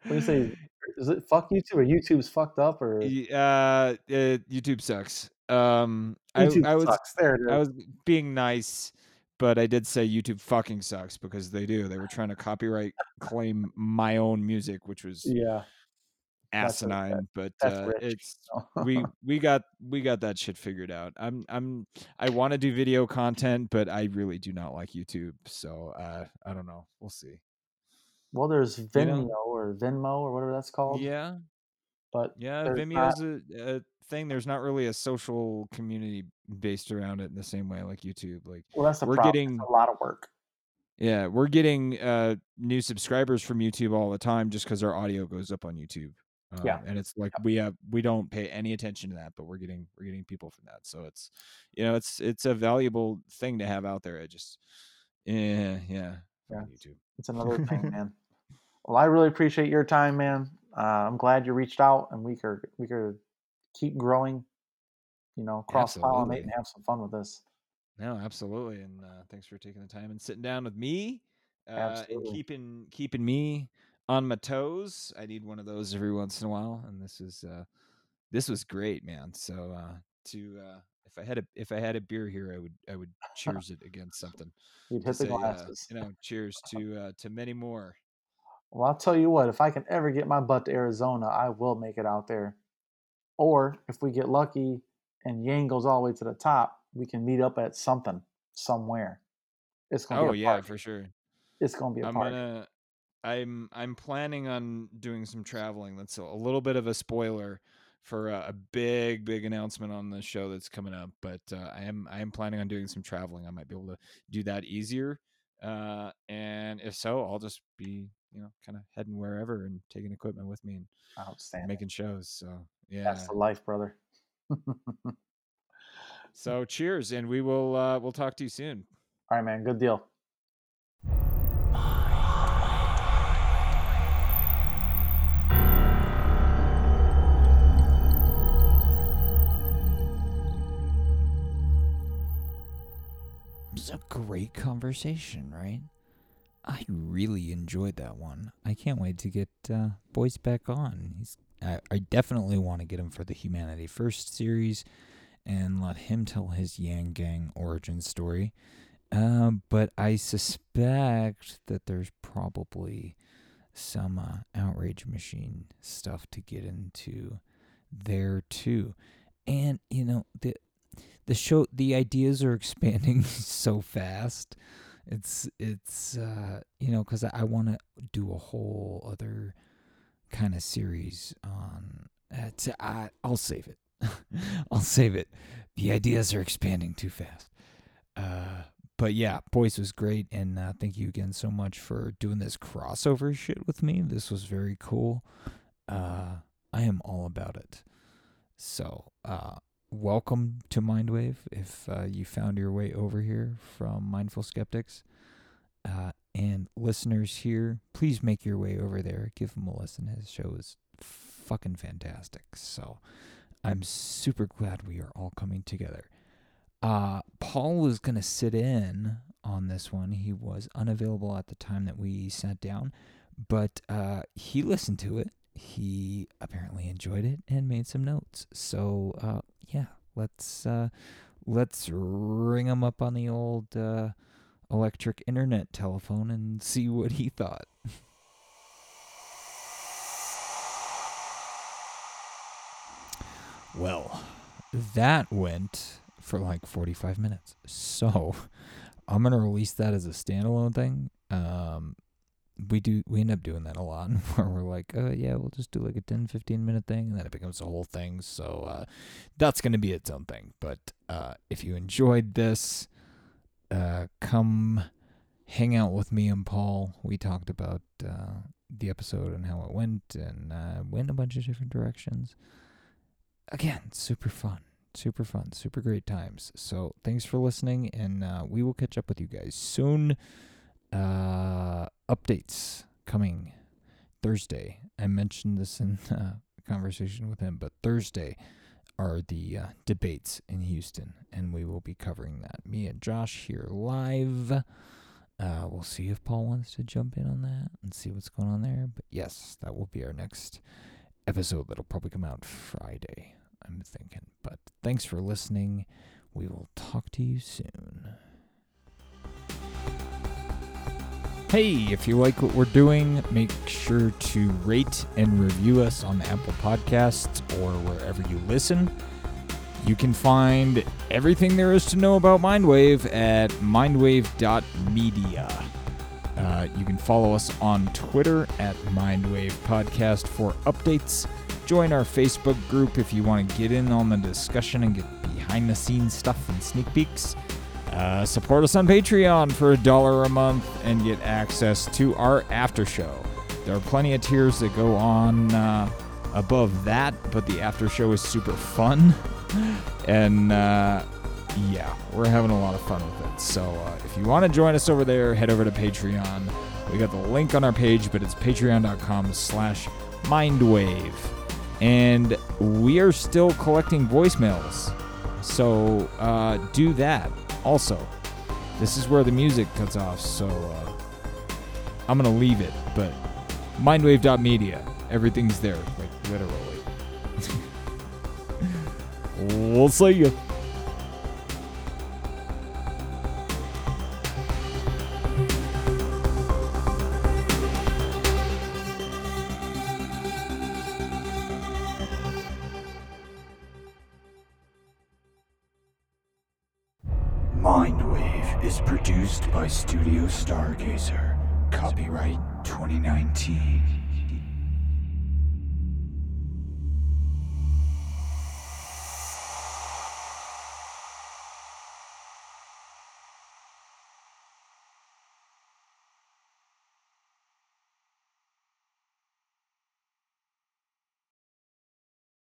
do you say? Is it fuck YouTube or YouTube's fucked up or? Uh, it, YouTube sucks. Um, YouTube I, I was, sucks. There it is. I was being nice, but I did say YouTube fucking sucks because they do. They were trying to copyright claim my own music, which was yeah asinine. That's, that's, but uh, it's we we got we got that shit figured out. I'm I'm I want to do video content, but I really do not like YouTube. So uh, I don't know. We'll see. Well, there's Vimeo you know? or Venmo or whatever that's called. Yeah, but yeah, Vimeo is not... a, a thing. There's not really a social community based around it in the same way like YouTube. Like, well, that's the we're problem. Getting it's a lot of work. Yeah, we're getting uh, new subscribers from YouTube all the time just because our audio goes up on YouTube. Um, yeah, and it's like yeah. we have we don't pay any attention to that, but we're getting we're getting people from that. So it's you know it's it's a valuable thing to have out there. I just yeah yeah. Yeah, YouTube. It's another thing, man. Well, I really appreciate your time, man. Uh, I'm glad you reached out, and we could we could keep growing. You know, cross pollinate and have some fun with this. No, absolutely, and uh, thanks for taking the time and sitting down with me, uh, and keeping keeping me on my toes. I need one of those every once in a while, and this is uh, this was great, man. So uh, to uh, if I had a if I had a beer here, I would I would cheers it against something. You'd hit the say, glasses. Uh, you know, cheers to uh, to many more. Well, I'll tell you what, if I can ever get my butt to Arizona, I will make it out there. Or if we get lucky and Yang goes all the way to the top, we can meet up at something somewhere. It's gonna oh, be a yeah, party. for sure. It's gonna be a I'm party. Gonna, I'm I'm planning on doing some traveling. That's a, a little bit of a spoiler for a, a big, big announcement on the show that's coming up. But uh, I am I am planning on doing some traveling. I might be able to do that easier. Uh, and if so, I'll just be you know kind of heading wherever and taking equipment with me and Outstanding. making shows. So yeah, that's the life, brother. So cheers, and we will uh, we'll talk to you soon. All right, man. Good deal. It's a great conversation, right? I really enjoyed that one. I can't wait to get uh, Boyce back on. He's I, I definitely want to get him for the Humanity First series and let him tell his Yang Gang origin story. Uh, but I suspect that there's probably some uh, outrage machine stuff to get into there too. And you know the the show the ideas are expanding so fast. It's it's uh, you know because I, I want to do a whole other kind of series on. Uh, t- I, I'll save it. I'll save it. The ideas are expanding too fast. Uh, but yeah, Boyce was great, and uh, thank you again so much for doing this crossover shit with me. This was very cool. Uh, I am all about it. So, uh, welcome to MindWave. If uh, you found your way over here from Mindful Skeptics, uh, and listeners here, please make your way over there. Give him a listen. His show is fucking fantastic. So, I'm super glad we are all coming together. Uh, Paul was going to sit in on this one. He was unavailable at the time that we sat down, but uh, he listened to it. He apparently enjoyed it and made some notes. So, uh, yeah, let's uh, let's ring him up on the old uh, electric internet telephone and see what he thought. Well, that went for like forty-five minutes. So I'm going to release that as a standalone thing. Um, we do we end up doing that a lot where we're like, oh, yeah, we'll just do like a ten, fifteen minute thing. And then it becomes a whole thing. So uh, that's going to be its own thing. But uh, if you enjoyed this, uh, come hang out with me and Paul. We talked about uh, the episode and how it went and uh, went a bunch of different directions. Again, super fun, super fun, super great times. So thanks for listening, and uh, we will catch up with you guys soon. Uh, updates coming Thursday. I mentioned this in a uh, conversation with him, but Thursday are the uh, debates in Houston, and we will be covering that. Me and Josh here live. Uh, we'll see if Paul wants to jump in on that and see what's going on there. But yes, that will be our next episode that'll probably come out Friday, I'm thinking. But thanks for listening. We will talk to you soon. Hey, if you like what we're doing, make sure to rate and review us on the Apple Podcasts or wherever you listen. You can find everything there is to know about MindWave at mindwave dot media. Uh, you can follow us on Twitter at MindWave Podcast for updates. Join our Facebook group if you want to get in on the discussion and get behind-the-scenes stuff and sneak peeks. Uh, support us on Patreon for a dollar a month and get access to our after show. There are plenty of tiers that go on uh, above that, but the after show is super fun. And uh, yeah, we're having a lot of fun with it. So uh, if you want to join us over there, head over to Patreon. We got the link on our page, but it's patreon dot com slash mindwave. And we are still collecting voicemails. So uh, do that. Also, this is where the music cuts off, so uh, I'm going to leave it, but mindwave dot media, everything's there, like, literally. We'll see you. MindWave is produced by Studio Stargazer. Copyright twenty nineteen.